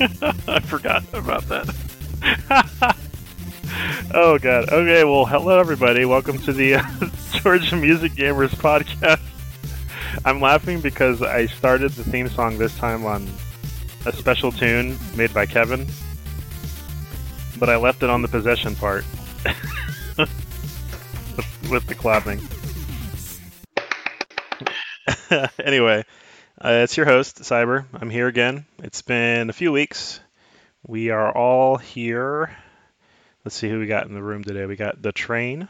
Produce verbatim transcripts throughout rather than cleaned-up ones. I forgot about that. Oh, God. Okay, well, hello, everybody. Welcome to the uh, George Music Gamers podcast. I'm laughing because I started the theme song this time on a special tune made by Kevin, but I left it on the possession part with the clapping. Anyway, uh, it's your host, Cyber. I'm here again. It's been a few weeks. We are all here. Let's see who we got in the room today. We got The Train,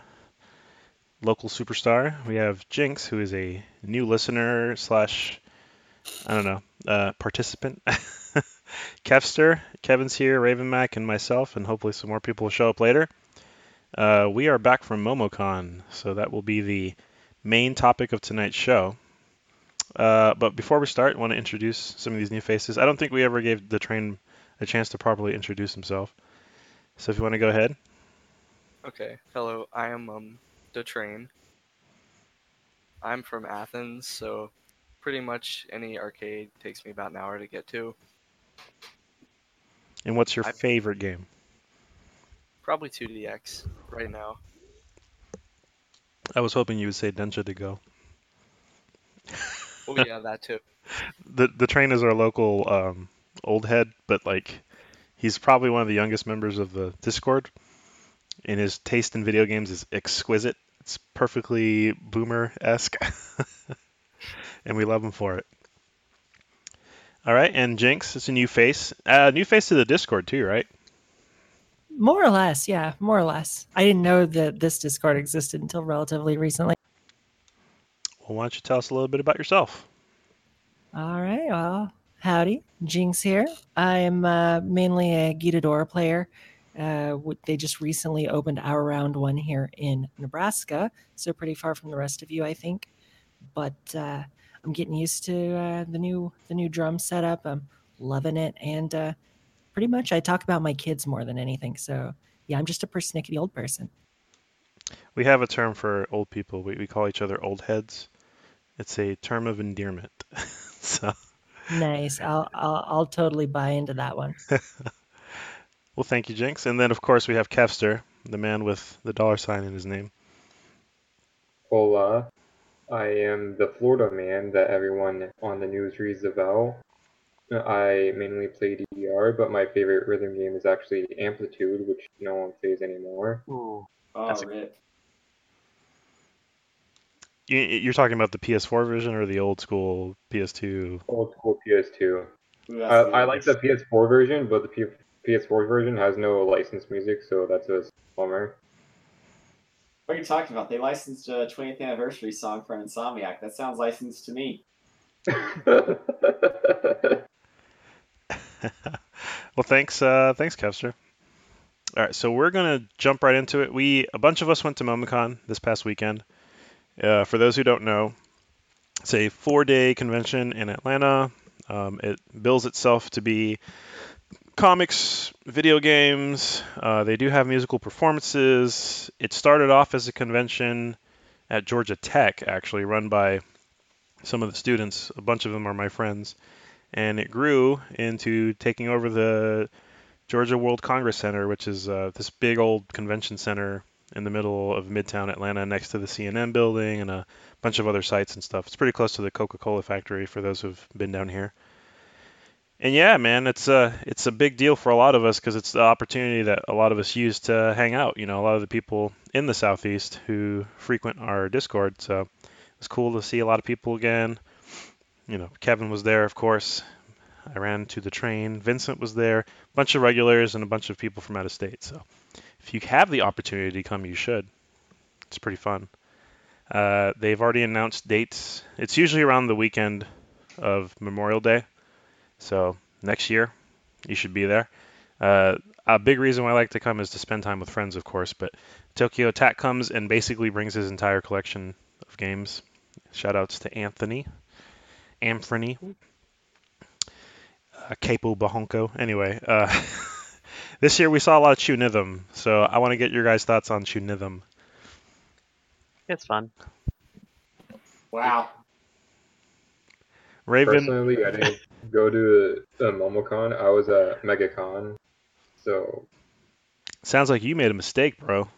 local superstar. We have Jinx, who is a new listener slash, I don't know, uh, participant. Kevster, Kevin's here, Raven Mac, and myself, and hopefully some more people will show up later. Uh, we are back from MomoCon, so that will be the main topic of tonight's show. Uh, but before we start, I want to introduce some of these new faces. I don't think we ever gave The Train a chance to properly introduce himself. So if you want to go ahead. Okay. Hello, I am um, The Train. I'm from Athens, so pretty much any arcade takes me about an hour to get to. And what's your I... favorite game? Probably two D X right now. I was hoping you would say Densha de Go. Oh, yeah, that too. The the Train is our local um, old head, but like he's probably one of the youngest members of the Discord, and his taste in video games is exquisite. It's perfectly boomer-esque, and we love him for it. All right, and Jinx, it's a new face. Uh, new face to the Discord too, right? More or less, yeah, more or less. I didn't know that this Discord existed until relatively recently. Well, why don't you tell us a little bit about yourself? All right, well, howdy. Jinx here. I'm uh, mainly a GitaDora player. Uh, they just recently opened our Round One here in Nebraska, so pretty far from the rest of you, I think. But uh, I'm getting used to uh, the new the new drum setup. I'm loving it, and uh, pretty much I talk about my kids more than anything. So, yeah, I'm just a persnickety old person. We have a term for old people. We we call each other old heads. It's a term of endearment. So nice. I'll, I'll I'll totally buy into that one. Well, thank you, Jinx. And then, of course, we have Kevster, the man with the dollar sign in his name. Hola. I am the Florida man that everyone on the news reads about. I mainly play D D R, but my favorite rhythm game is actually Amplitude, which no one plays anymore. Ooh, that's oh, a it. You're talking about the P S four version or the old school P S two? Old school P S two. Ooh, I, I like the P S four version, but the P S four version has no licensed music, so that's a bummer. What are you talking about? They licensed a twentieth anniversary song for Insomniac. That sounds licensed to me. Well, thanks, uh, thanks, Kevster. All right, so we're gonna jump right into it. We a bunch of us went to MomoCon this past weekend. Uh, for those who don't know, it's a four-day convention in Atlanta. Um, it bills itself to be comics, video games. Uh, they do have musical performances. It started off as a convention at Georgia Tech, actually, run by some of the students. A bunch of them are my friends. And it grew into taking over the Georgia World Congress Center, which is uh, this big old convention center in the middle of Midtown Atlanta, next to the C N N building and a bunch of other sites and stuff. It's pretty close to the Coca-Cola factory for those who've been down here. And yeah, man, it's a, it's a big deal for a lot of us because it's the opportunity that a lot of us use to hang out. You know, a lot of the people in the Southeast who frequent our Discord. So it's cool to see a lot of people again. You know, Kevin was there, of course. I ran to The Train. Vincent was there. A bunch of regulars and a bunch of people from out of state. So if you have the opportunity to come, you should. It's pretty fun. Uh, they've already announced dates. It's usually around the weekend of Memorial Day. So next year, you should be there. Uh, a big reason why I like to come is to spend time with friends, of course. But Tokyo Attack comes and basically brings his entire collection of games. Shoutouts to Anthony. Amphony. Uh, Capo Bahonko. Anyway, uh, this year we saw a lot of Chunithm, so I want to get your guys' thoughts on Chunithm. It's fun. Wow. Raven. Personally, I didn't go to the MomoCon. I was at MegaCon, so... Sounds like you made a mistake, bro.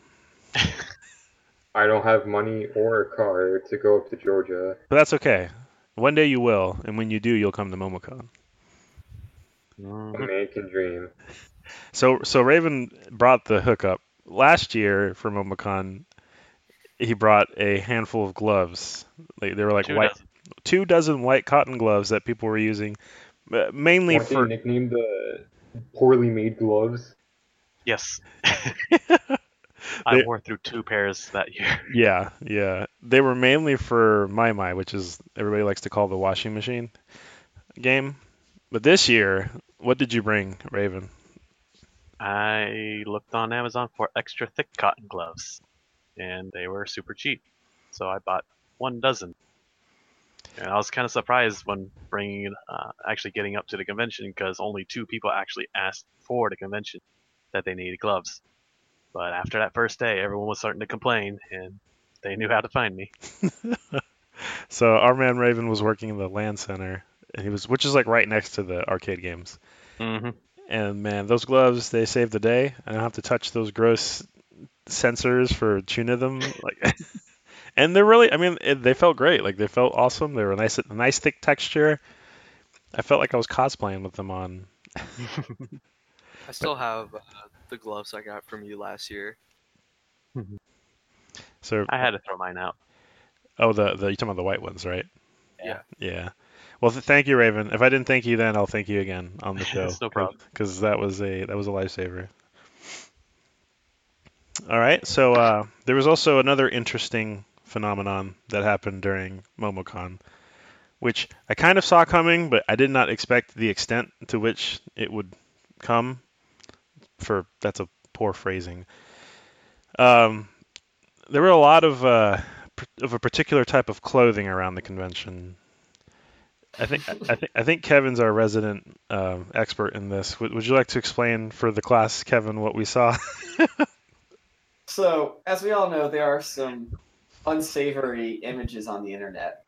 I don't have money or a car to go up to Georgia. But that's okay. One day you will, and when you do, you'll come to MomoCon. American dream. So, so Raven brought the hookup. Last year for MomoCon, he brought a handful of gloves. They, they were like two white... Dozen. Two dozen white cotton gloves that people were using, uh, mainly Aren't for... nicknamed the poorly made gloves? Yes. I they, wore through two pairs that year. Yeah, yeah. They were mainly for Mai Mai, which is everybody likes to call the washing machine game. But this year, what did you bring, Raven? I looked on Amazon for extra thick cotton gloves, and they were super cheap. So I bought one dozen. And I was kind of surprised when bringing, uh, actually getting up to the convention, because only two people actually asked for the convention that they needed gloves. But after that first day, everyone was starting to complain, and they knew how to find me. So our man Raven was working in the LAN center, and he was, which is like right next to the arcade games. Mm-hmm. And man, those gloves, they saved the day. I don't have to touch those gross sensors for Chunithm. Like. And they're really, I mean, it, they felt great. Like, they felt awesome. They were nice, a nice thick texture. I felt like I was cosplaying with them on. I still have uh, the gloves I got from you last year. So I had to throw mine out. Oh, the, the you're talking about the white ones, right? Yeah. Yeah. Well, th- thank you, Raven. If I didn't thank you then, I'll thank you again on the show. No problem. Because that was a that was a lifesaver. All right. So uh, there was also another interesting phenomenon that happened during MomoCon, which I kind of saw coming, but I did not expect the extent to which it would come. For that's a poor phrasing. Um, there were a lot of uh, of a particular type of clothing around the convention. I think I think I think Kevin's our resident uh, expert in this. Would, would you like to explain for the class, Kevin, what we saw? So, as we all know, there are some unsavory images on the internet,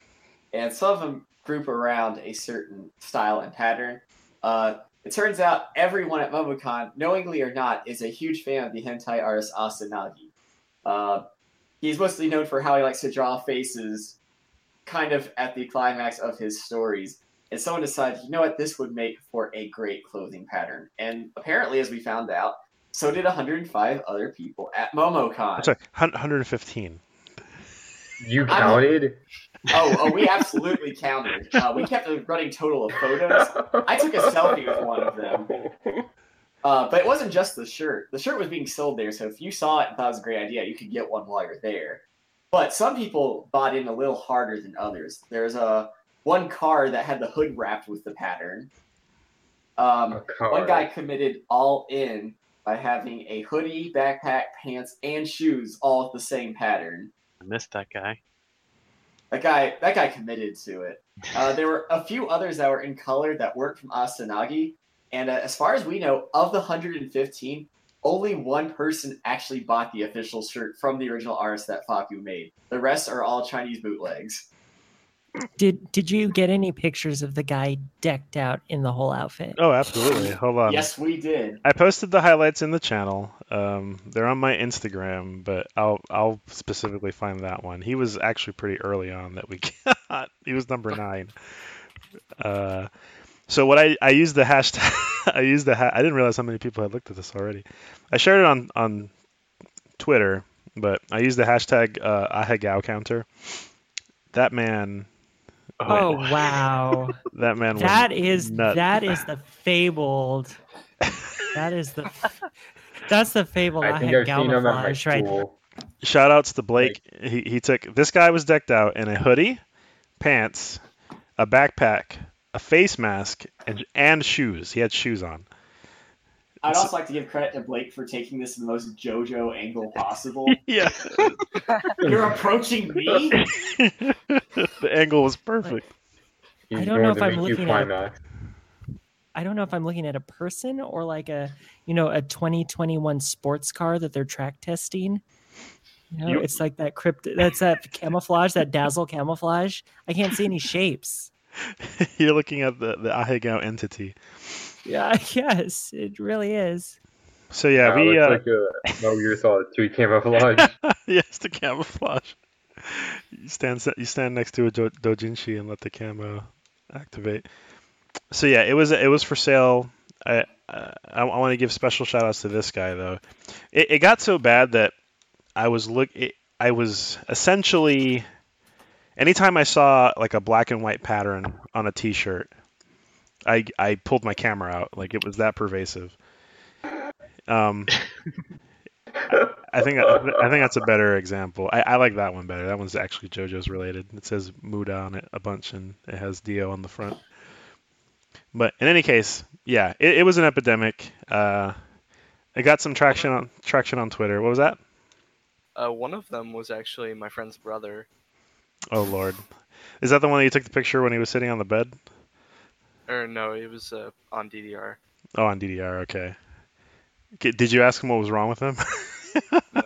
and some of them group around a certain style and pattern. Uh, it turns out everyone at MomoCon, knowingly or not, is a huge fan of the hentai artist Asanagi. Uh, he's mostly known for how he likes to draw faces kind of at the climax of his stories, and someone decided, you know what, this would make for a great clothing pattern. And apparently, as we found out, so did one hundred five other people at MomoCon. I'm sorry, one hundred fifteen. You counted? Oh, oh, we absolutely counted. Uh, we kept a running total of photos. I took a selfie with one of them. Uh, but it wasn't just the shirt. The shirt was being sold there, so if you saw it and thought it was a great idea, you could get one while you're there. But some people bought in a little harder than others. There's a, one car that had the hood wrapped with the pattern. Um, one guy committed all in by having a hoodie, backpack, pants, and shoes all with the same pattern. I missed that guy. That guy that guy committed to it. Uh, there were a few others that were in color that weren't from Asanagi, and uh, as far as we know, of the one hundred fifteen, only one person actually bought the official shirt from the original artist that FAKKU made. The rest are all Chinese bootlegs. Did Did you get any pictures of the guy decked out in the whole outfit? Oh, absolutely. Hold on. Yes, we did. I posted the highlights in the channel. Um, they're on my Instagram, but I'll I'll specifically find that one. He was actually pretty early on that we got. He was number nine. Uh, so what I I used the hashtag. I used the. Ha- I didn't realize how many people had looked at this already. I shared it on on Twitter, but I used the hashtag uh, Ahegao counter. That man. Oh, wait. Wow. That man was That is nuts. That is the fabled. That is the That's the fabled I think I've seen him at my school. Right. Shout outs to Blake. Like, he he took this guy was decked out in a hoodie, pants, a backpack, a face mask, and and shoes. He had shoes on. I'd also like to give credit to Blake for taking this in the most JoJo angle possible. Yeah. You're approaching me? The angle was perfect. Like, I don't know if I'm looking at a, I don't know if I'm looking at a person or like a, you know, a twenty twenty-one sports car that they're track testing. You know, you... it's like that crypt that's that camouflage, that dazzle camouflage. I can't see any shapes. You're looking at the, the Ahegao entity. Yeah, yes, it really is. So yeah, yeah we uh, like a, no, your thought to camouflage. Yes, to camouflage. You stand you stand next to a do, doujinshi and let the camo activate. So yeah, it was it was for sale. I I, I want to give special shout outs to this guy though. It, it got so bad that I was look it, I was essentially anytime I saw like a black and white pattern on a t-shirt, I I pulled my camera out. Like it was that pervasive. Um, I, I think I, I think that's a better example. I, I like that one better. That one's actually JoJo's related. It says Muda on it a bunch, and it has Dio on the front. But in any case, yeah, it, it was an epidemic. Uh, it got some traction on traction on Twitter. What was that? Uh, one of them was actually my friend's brother. Oh Lord, is that the one that you took the picture when he was sitting on the bed? Or no, it was uh, on D D R. Oh, on D D R. Okay. Did you ask him what was wrong with him? No.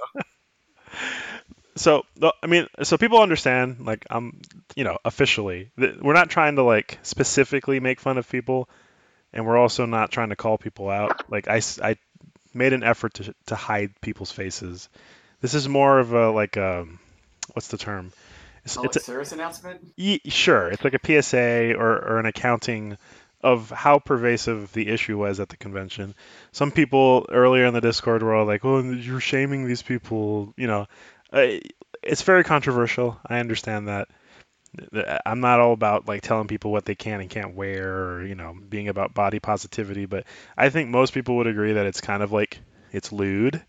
So, I mean, so people understand, like, I'm, you know, officially, we're not trying to, like, specifically make fun of people, and we're also not trying to call people out. Like, I, I made an effort to to hide people's faces. This is more of a, like, a, what's the term? It's, oh, it's like a service announcement? Y- sure. It's like a P S A or, or an accounting of how pervasive the issue was at the convention. Some people earlier in the Discord were all like, oh, you're shaming these people, you know. Uh, it's very controversial. I understand that. I'm not all about like telling people what they can and can't wear or, you know, being about body positivity, but I think most people would agree that it's kind of like, it's lewd.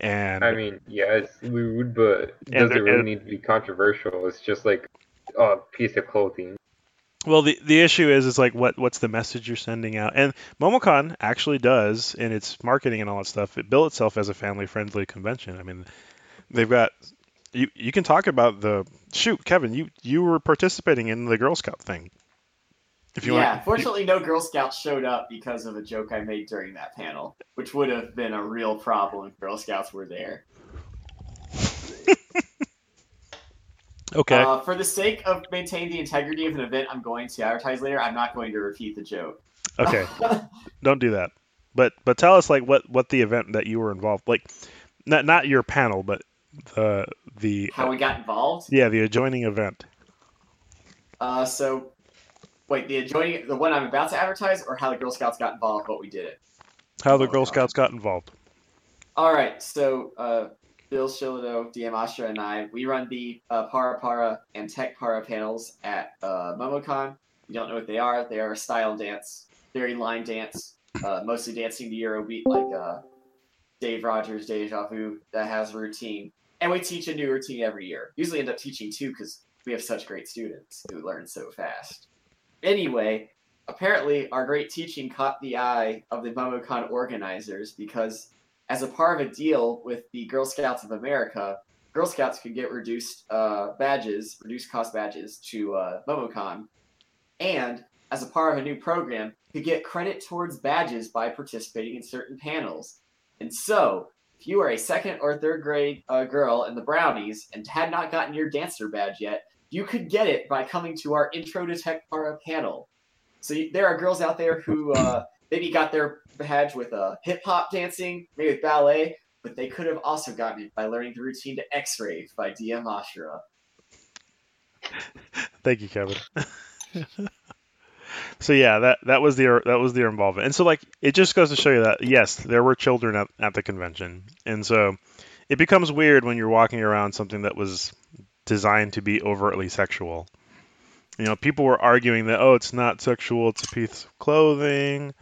And I mean, yeah, it's lewd, but it doesn't there, really it, need to be controversial. It's just like a piece of clothing. Well, the, the issue is, is like, what what's the message you're sending out? And MomoCon actually does, in its marketing and all that stuff, it built itself as a family-friendly convention. I mean, they've got... You you can talk about the... Shoot, Kevin, you, you were participating in the Girl Scout thing. If you yeah, want, unfortunately, you, no Girl Scouts showed up because of a joke I made during that panel, which would have been a real problem if Girl Scouts were there. Okay. Uh, for the sake of maintaining the integrity of an event I'm going to advertise later, I'm not going to repeat the joke. Okay. Don't do that. But but tell us like what, what the event that you were involved, like not not your panel, but the the how we got involved? Yeah, the adjoining event. Uh so wait, the adjoining the one I'm about to advertise or how the Girl Scouts got involved, but we did it. How the oh, Girl God. Scouts got involved. All right. So uh Bill Shilado, D M Asha, and I, we run the uh, Para Para and Tech Para panels at uh, MomoCon. You don't know what they are. They are style dance, very line dance, uh, mostly dancing to Eurobeat like uh, Dave Rogers, Deja Vu, that has a routine. And we teach a new routine every year. Usually end up teaching two because we have such great students who learn so fast. Anyway, apparently our great teaching caught the eye of the MomoCon organizers because... as a part of a deal with the Girl Scouts of America, Girl Scouts could get reduced uh, badges, reduced cost badges to uh, MomoCon, and as a part of a new program, could get credit towards badges by participating in certain panels. And so, if you are a second or third grade uh, girl in the Brownies and had not gotten your dancer badge yet, you could get it by coming to our Intro to Tech Para panel. So you, there are girls out there who uh, maybe got their badge with uh, hip-hop dancing, maybe with ballet, but they could have also gotten it by learning the routine to X-Rave by D M Ashura. Thank you, Kevin. So yeah, that, that was their that was their involvement. And so like it just goes to show you that yes, there were children at, at the convention. And so it becomes weird when you're walking around something that was designed to be overtly sexual. You know, people were arguing that oh, it's not sexual, it's a piece of clothing.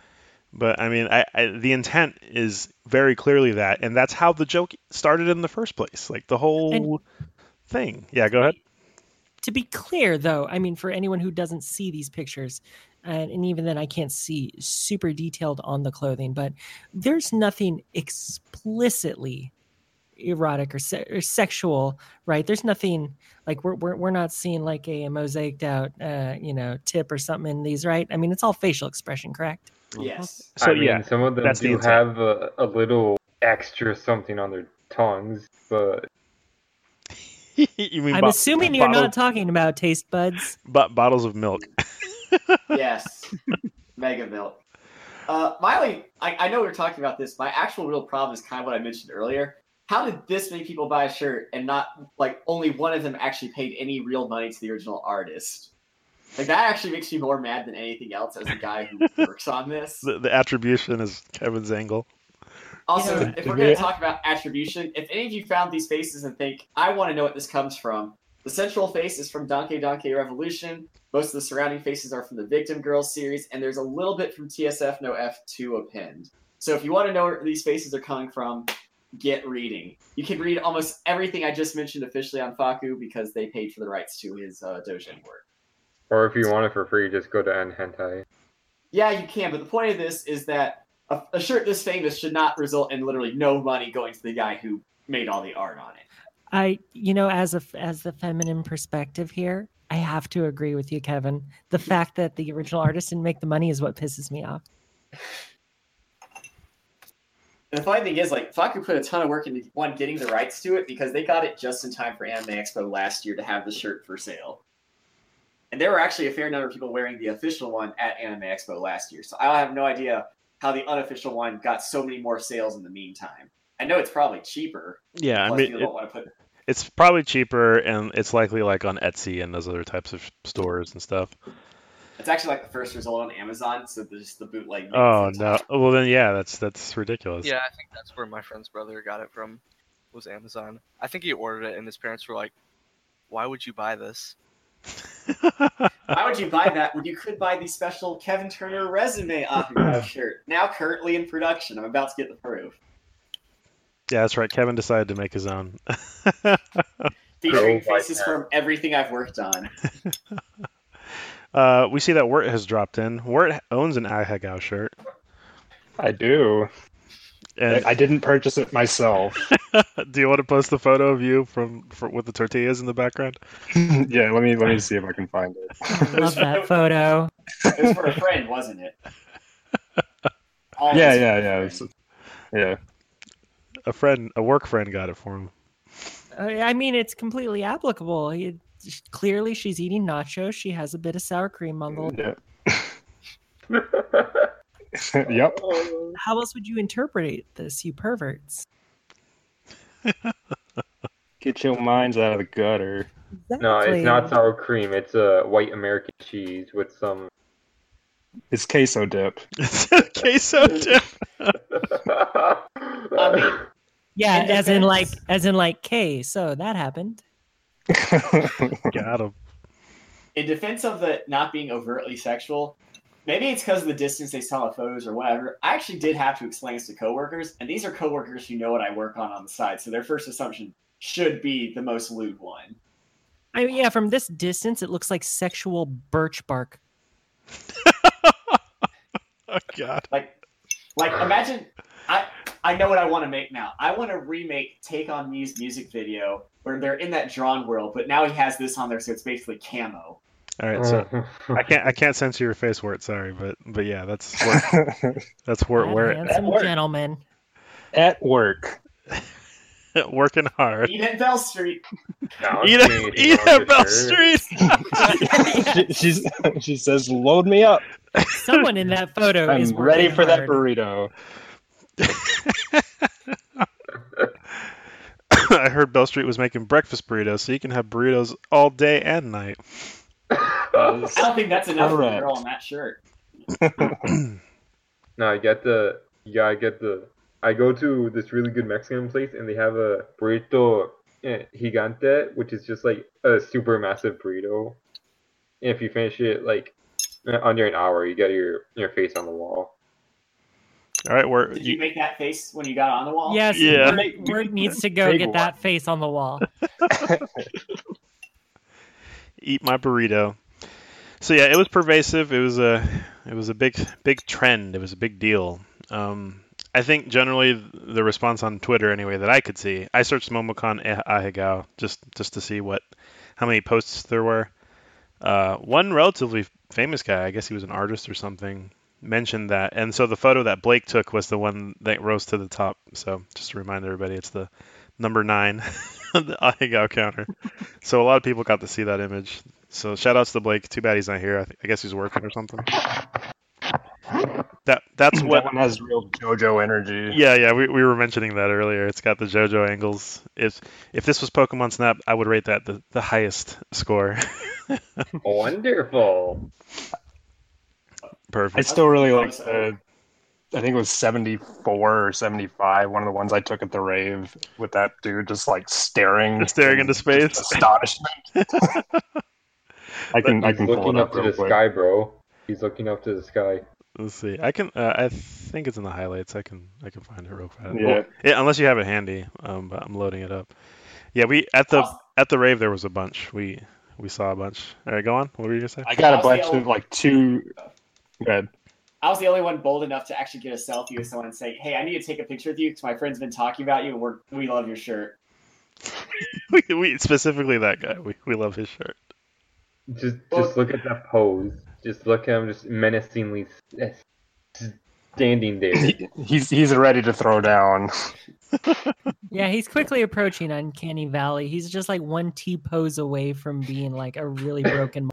But, I mean, I, I, the intent is very clearly that, and that's how the joke started in the first place. Like, the whole and thing. Yeah, go ahead. To be clear, though, I mean, for anyone who doesn't see these pictures, and, and even then I can't see super detailed on the clothing, but there's nothing explicitly erotic or, se- or sexual, right? There's nothing, like, we're, we're, we're not seeing, like, a mosaiced out, uh, you know, tip or something in these, right? I mean, it's all facial expression, correct? Yes. So I mean, yeah, some of them do the have a, a little extra something on their tongues, but You mean I'm bo- assuming you're bottles, not talking about taste buds. But bottles of milk. Yes. Mega milk. Uh, Miley, I, I know we were talking about this. My actual real problem is kind of what I mentioned earlier. How did this many people buy a shirt and not, like, only one of them actually paid any real money to the original artist? Like, that actually makes me more mad than anything else as a guy who works on this. The, the attribution is Kevin's angle. Also, yeah. If we're going to talk about attribution, if any of you found these faces and think, I want to know what this comes from, the central face is from Donkey Donkey Revolution. Most of the surrounding faces are from the Victim Girls series, and there's a little bit from T S F No F two append. So if you want to know where these faces are coming from, get reading. You can read almost everything I just mentioned officially on FAKKU because they paid for the rights to his uh, doujin work. Or if you want it for free, just go to N Hentai. Yeah, you can, but the point of this is that a, a shirt this famous should not result in literally no money going to the guy who made all the art on it. I, you know, as a as the feminine perspective here, I have to agree with you, Kevin. The fact that the original artist didn't make the money is what pisses me off. And the funny thing is, like, FAKKU put a ton of work into, one, getting the rights to it, because they got it just in time for Anime Expo last year to have the shirt for sale. And there were actually a fair number of people wearing the official one at Anime Expo last year, so I have no idea how the unofficial one got so many more sales in the meantime. I know it's probably cheaper. Yeah, I mean, it, don't want to put... it's probably cheaper, and it's likely like on Etsy and those other types of stores and stuff. It's actually like the first result on Amazon, so there's the bootleg. Oh no! Well then, yeah, that's that's ridiculous. Yeah, I think that's where my friend's brother got it from, was Amazon. I think he ordered it, and his parents were like, "Why would you buy this? Why would you buy that when you could buy the special Kevin Turner resume autograph shirt now currently in production? I'm about to get the proof." Yeah, that's right. Kevin decided to make his own. Featuring faces from everything I've worked on. Uh, we see that Wirt has dropped in. Wirt owns an iHagao shirt. I do. And I didn't purchase it myself. Do you want to post the photo of you from, from with the tortillas in the background? Yeah, let me let me see if I can find it. I love that photo. It was for a friend, wasn't it? Always yeah, yeah, yeah, a, yeah. A friend, a work friend, got it for him. I mean, it's completely applicable. He, clearly, she's eating nachos. She has a bit of sour cream on the lip. Yeah. Yep. How else would you interpret this, you perverts? Get your minds out of the gutter. Exactly. No, it's not sour cream. It's a uh, white American cheese with some. It's queso dip. It's queso dip. um, yeah, as in like, as in like, K. So that happened. Got him. In defense of the not being overtly sexual, maybe it's because of the distance they saw the photos or whatever. I actually did have to explain this to coworkers, and these are coworkers who know what I work on on the side, so their first assumption should be the most lewd one. I mean, yeah, from this distance, it looks like sexual birch bark. Oh God! Like, like imagine. I I know what I want to make now. I want to remake Take On Me's music video where they're in that drawn world, but now he has this on there, so it's basically camo. All right, so I can't I can't censor your face, Wirt. Sorry, but but yeah, that's Wirt. That's Wirt. Wirt. Handsome gentleman. At work. Working hard. Eat at Bell Street. No, eat at, eat at Bell Street. she, she's, she says, "Load me up." Someone in that photo I'm is ready for hard. That burrito. I heard Bell Street was making breakfast burritos, so you can have burritos all day and night. I don't think that's enough for a girl on that shirt. No, I get the. Yeah, I get the. I go to this really good Mexican place, and they have a burrito gigante, which is just like a super massive burrito. And if you finish it like under an hour, you get your, your face on the wall. All right, we're, did you, you make that face when you got on the wall? Yes, yeah. Word needs to go get one. That face on the wall. Eat my burrito. So yeah, it was pervasive. It was a, it was a big, big trend. It was a big deal. Um, I think generally the response on Twitter, anyway, that I could see. I searched MomoCon iHagao just just to see what, how many posts there were. Uh, one relatively famous guy, I guess he was an artist or something, mentioned that, and so the photo that Blake took was the one that rose to the top. So just to remind everybody, it's the number nine. on the iHangOut counter. So a lot of people got to see that image. So shout outs to Blake. Too bad he's not here. I, th- I guess he's working or something. That that's what that one has real JoJo energy. Yeah, yeah, we we were mentioning that earlier. It's got the JoJo angles. If if this was Pokemon Snap, I would rate that the, the highest score. Wonderful. Perfect. I still really like the. I think it was seventy-four or seventy-five. One of the ones I took at the rave with that dude just like staring, just staring in into space, astonishment. I can I can pull it up. He's looking up to the sky, bro. He's looking up to the sky. Let's see. I can. Uh, I think it's in the highlights. I can. I can find it real fast. Yeah. Well, it, unless you have it handy, um, but I'm loading it up. Yeah. We at the uh, at the rave there was a bunch. We we saw a bunch. All right, go on. What were you gonna say? I got I a bunch of like two. Go ahead. I was the only one bold enough to actually get a selfie with someone and say, "Hey, I need to take a picture with you because my friend's been talking about you and we're, we love your shirt." we, we specifically that guy. We we love his shirt. Just well, just look at that pose. Just look at him, just menacingly standing there. He, he's he's ready to throw down. Yeah, he's quickly approaching Uncanny Valley. He's just like one T pose away from being like a really broken.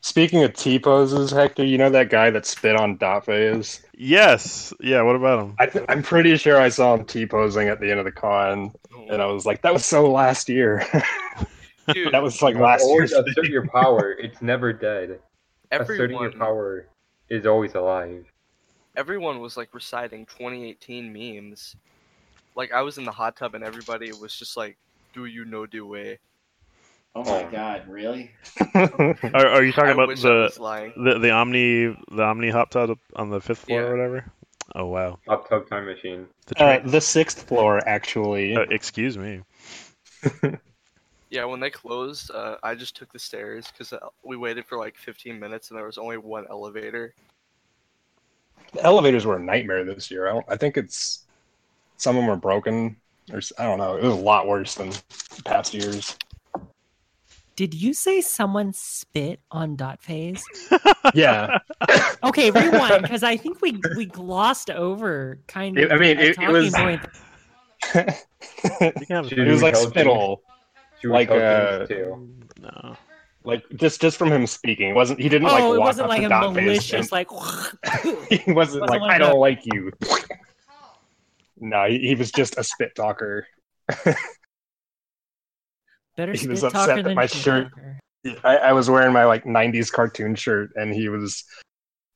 Speaking of T poses, Hector, you know that guy that spit on Dotface? Yes. Yeah. What about him? I th- I'm pretty sure I saw him T posing at the end of the con, and I was like, "That was so last year." Dude, that was like last year. Assert your power. It's never dead. Everyone, asserting your power is always alive. Everyone was like reciting twenty eighteen memes. Like I was in the hot tub, and everybody was just like, "Do you know the way?" Oh my God! Really? are, are you talking I about the, the the Omni the Omni hot tub on the fifth floor yeah. or whatever? Oh wow! Hot tub time machine. The, uh, the sixth floor, actually. Uh, excuse me. Yeah, when they closed, uh, I just took the stairs because we waited for like fifteen minutes and there was only one elevator. The elevators were a nightmare this year. I don't, I think it's some of them were broken. Or I don't know. It was a lot worse than past years. Did you say someone spit on Dotface? Yeah. Okay, rewind, because I think we, we glossed over kind of. I mean, it, it was. Point. It was like spittle, like uh, too. No. Like just just from him speaking, it wasn't he didn't oh, like walk it wasn't up like to Dotface. Malicious, and, like he wasn't, wasn't like, like I don't like you. No, he, he was just a spit talker. Better he was upset that my shirt. I, I was wearing my like nineties cartoon shirt, and he was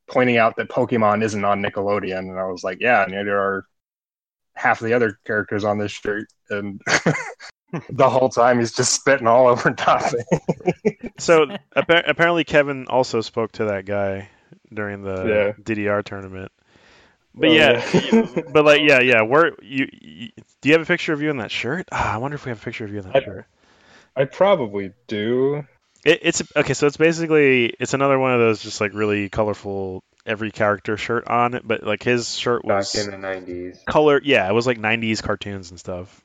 pointing out that Pokemon isn't on Nickelodeon, and I was like, "Yeah, neither are half the other characters on this shirt." And the whole time, he's just spitting all over top. So appa- apparently, Kevin also spoke to that guy during the yeah. D D R tournament. But oh, yeah, yeah. but like yeah, yeah. Where you, you? Do you have a picture of you in that shirt? Oh, I wonder if we have a picture of you in that I, shirt. I probably do. It, it's okay, so it's basically it's another one of those just like really colorful every character shirt on it, but like his shirt was back in the nineties color. Yeah, it was like nineties cartoons and stuff.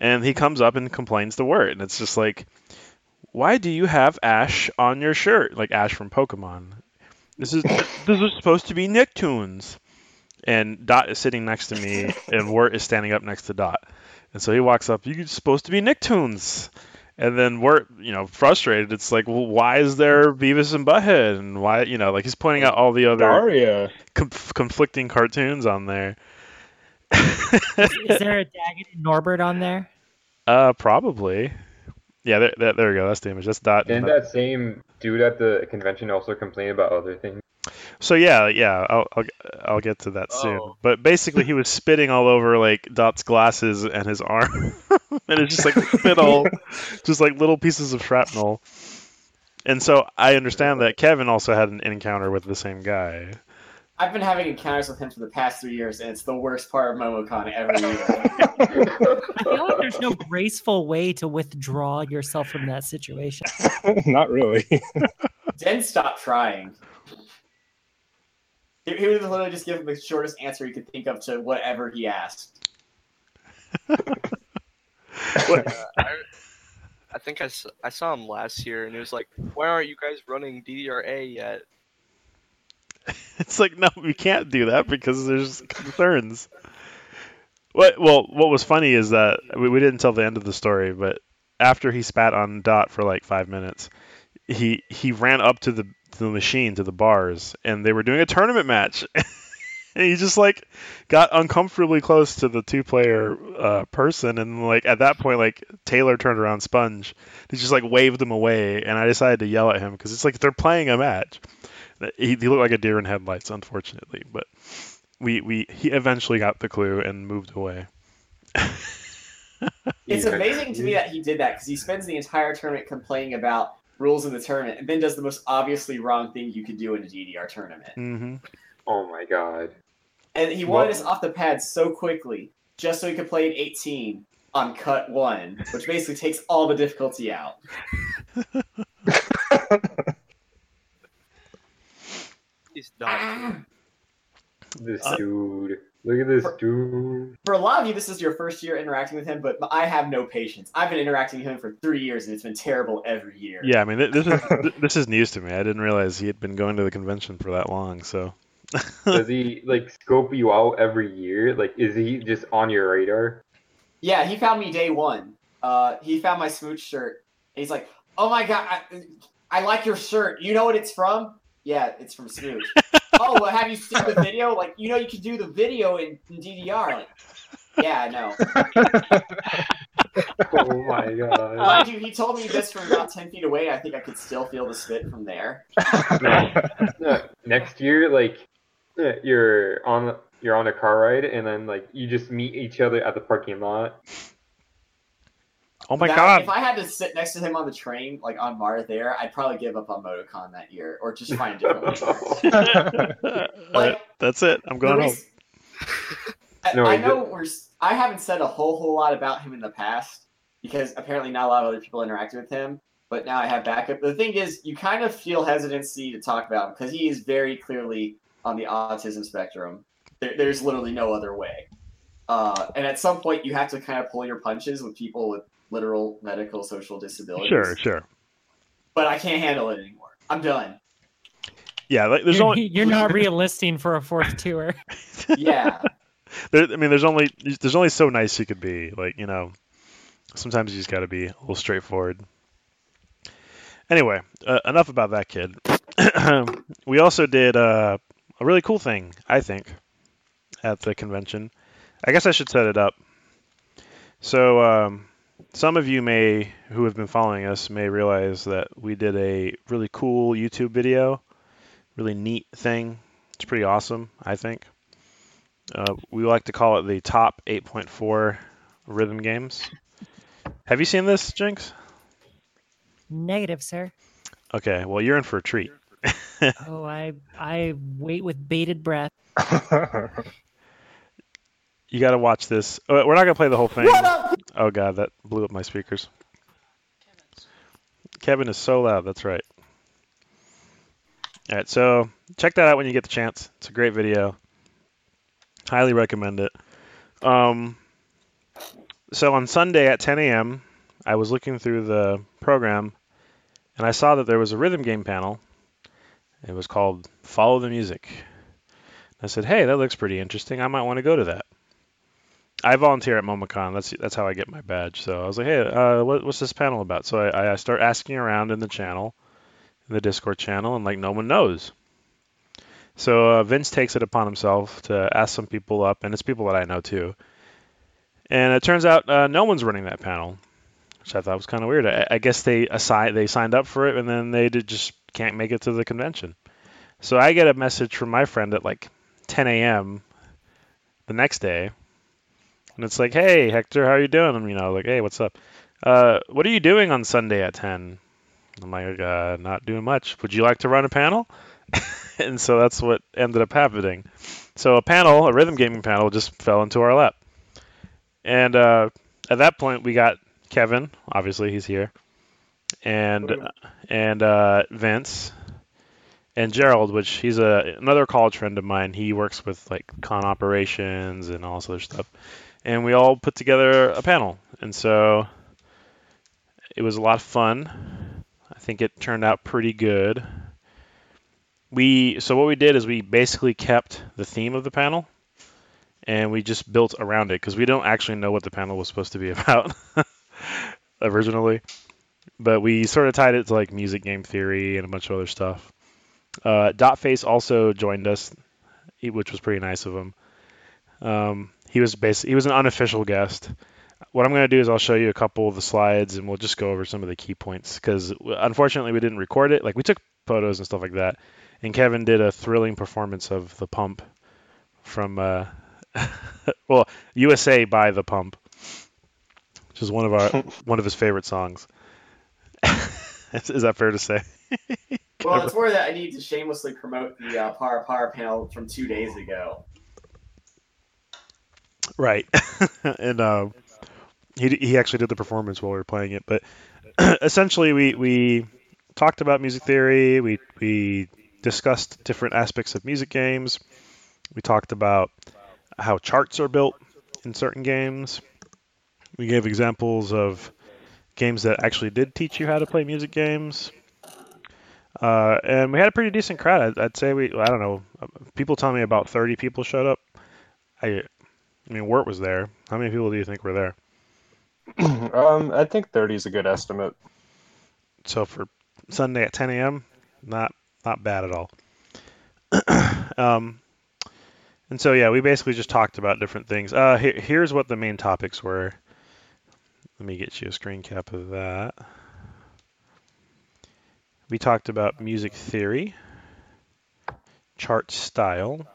And he comes up and complains the word, and it's just like, why do you have Ash on your shirt? Like Ash from Pokemon. This is this was supposed to be Nicktoons. And Dot is sitting next to me, and Wirt is standing up next to Dot, and so he walks up. You're supposed to be Nicktoons. And then we're, you know, frustrated. It's like, well, why is there Beavis and Butthead? And why, you know, like he's pointing out all the other com- conflicting cartoons on there. is, is there a Daggett and Norbert on there? Uh, probably. Yeah, there, there, there we go. That's the image. That's Dot. Didn't that same dude at the convention also complain about other things? So yeah, yeah, I'll I'll, I'll get to that oh. soon. But basically, he was spitting all over like Dot's glasses and his arm, and it's just like spittle, just like little pieces of shrapnel. And so I understand that Kevin also had an encounter with the same guy. I've been having encounters with him for the past three years, and it's the worst part of MomoCon every year. I feel like there's no graceful way to withdraw yourself from that situation. Not really. Then stop trying. He would literally just give him the shortest answer he could think of to whatever he asked. What? Uh, I, I think I, I saw him last year, and he was like, "Why aren't you guys running D D R A yet?" It's like, no, we can't do that because there's concerns. What, well, what was funny is that we, we didn't tell the end of the story, but after he spat on Dot for like five minutes, he he ran up to the, to the machine, to the bars, and they were doing a tournament match. And he just like got uncomfortably close to the two-player uh, person, and like at that point, like Taylor turned around, Sponge, he just like waved him away, and I decided to yell at him because it's like they're playing a match. He, he looked like a deer in headlights, unfortunately, but we we he eventually got the clue and moved away. It's amazing to me that he did that, because he spends the entire tournament complaining about rules in the tournament, and then does the most obviously wrong thing you could do in a D D R tournament. Mm-hmm. Oh my god. And he wanted what? us off the pad so quickly, just so he could play an eighteen on cut one, which basically takes all the difficulty out. It's not This uh, dude. Look at this for, dude. For a lot of you, this is your first year interacting with him, but I have no patience. I've been interacting with him for three years, and it's been terrible every year. Yeah, I mean, this is, this is news to me. I didn't realize he had been going to the convention for that long, so... Does he like scope you out every year? Like, is he just on your radar? Yeah, he found me day one. Uh, he found my Smooch shirt. And he's like, "Oh my god, I, I like your shirt. You know what it's from? Yeah, it's from Smooch." "Oh, well, have you seen the video? Like, you know, you can do the video in, in D D R." Like, yeah, I know. Oh my god! Mind you, he told me this from about ten feet away. I think I could still feel the spit from there. Next year, like. You're on you're on a car ride, and then like you just meet each other at the parking lot. Oh my that, god! If I had to sit next to him on the train, like on Mar there, I'd probably give up on MotoCon that year, or just find a different way. Like, uh, that's it. I'm going home. Reason... no, I, I know we're. I haven't said a whole whole lot about him in the past because apparently not a lot of other people interacted with him. But now I have backup. The thing is, you kind of feel hesitancy to talk about him because he is very clearly on the autism spectrum. There, there's literally no other way. Uh, and at some point, you have to kind of pull your punches with people with literal medical social disabilities. Sure, sure. But I can't handle it anymore. I'm done. Yeah, like there's you're, only you're not re-enlisting for a fourth tour. Yeah. There, I mean, there's only there's only so nice you could be. Like, you know, sometimes you just got to be a little straightforward. Anyway, uh, enough about that kid. We also did. Uh, A really cool thing, I think, at the convention. I guess I should set it up. So um, some of you may, who have been following us, may realize that we did a really cool YouTube video. Really neat thing. It's pretty awesome, I think. Uh, we like to call it the Top eight point four Rhythm Games. Have you seen this, Jinx? Negative, sir. Okay, well, you're in for a treat. oh, I I wait with bated breath. You got to watch this. Oh, we're not going to play the whole thing. Oh, God, that blew up my speakers. Kevin is so loud. That's right. All right, so check that out when you get the chance. It's a great video. Highly recommend it. Um, so on Sunday at ten a.m., I was looking through the program, and I saw that there was a rhythm game panel. It was called Follow the Music. I said, hey, that looks pretty interesting. I might want to go to that. I volunteer at MomoCon. That's that's how I get my badge. So I was like, hey, uh, what, what's this panel about? So I, I start asking around in the channel, in the Discord channel, and like no one knows. So uh, Vince takes it upon himself to ask some people up, and it's people that I know too. And it turns out uh, no one's running that panel, which I thought was kind of weird. I, I guess they aside, they signed up for it, and then they did just... can't make it to the convention. So I get a message from my friend at like ten a.m. the next day, and it's like, hey, Hector, how are you doing? And, you know, like, hey, what's up? Uh, what are you doing on Sunday at ten? I'm like, uh, not doing much. Would you like to run a panel? And so that's what ended up happening. So a panel, a rhythm gaming panel, just fell into our lap. And uh, at that point, we got Kevin. Obviously, he's here. And and uh, Vince and Gerald, which he's a another college friend of mine. He works with like con operations and all this other stuff. And we all put together a panel, and so it was a lot of fun. I think it turned out pretty good. We so what we did is we basically kept the theme of the panel, and we just built around it because we don't actually know what the panel was supposed to be about originally. But we sort of tied it to like music game theory and a bunch of other stuff. Uh, Dotface also joined us, which was pretty nice of him. Um, he was basically, he was an unofficial guest. What I'm going to do is I'll show you a couple of the slides and we'll just go over some of the key points because unfortunately we didn't record it. Like we took photos and stuff like that. And Kevin did a thrilling performance of The Pump from, uh, well, U S A by The Pump, which is one of our one of his favorite songs. Is that fair to say? Well, it's more that I need to shamelessly promote the uh, Para Para panel from two days ago. Right. And uh, he he actually did the performance while we were playing it. But essentially, we, we talked about music theory. We we discussed different aspects of music games. We talked about how charts are built in certain games. We gave examples of games that actually did teach you how to play music games. Uh, and we had a pretty decent crowd. I'd, I'd say we, I don't know, people tell me about thirty people showed up. I, I mean, Wirt was there. How many people do you think were there? um, I think thirty is a good estimate. So for Sunday at ten a.m., not not bad at all. um, and so, yeah, we basically just talked about different things. Uh, here, here's what the main topics were. Let me get you a screen cap of that. We talked about music theory, chart style,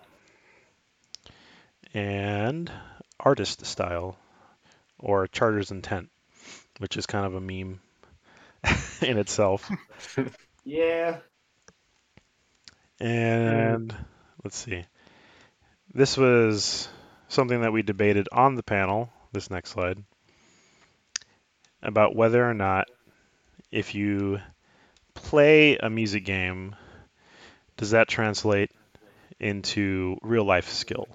and artist style, or charter's intent, which is kind of a meme in itself. Yeah. And let's see. This was something that we debated on the panel, this next slide, about whether or not if you play a music game, does that translate into real life skill?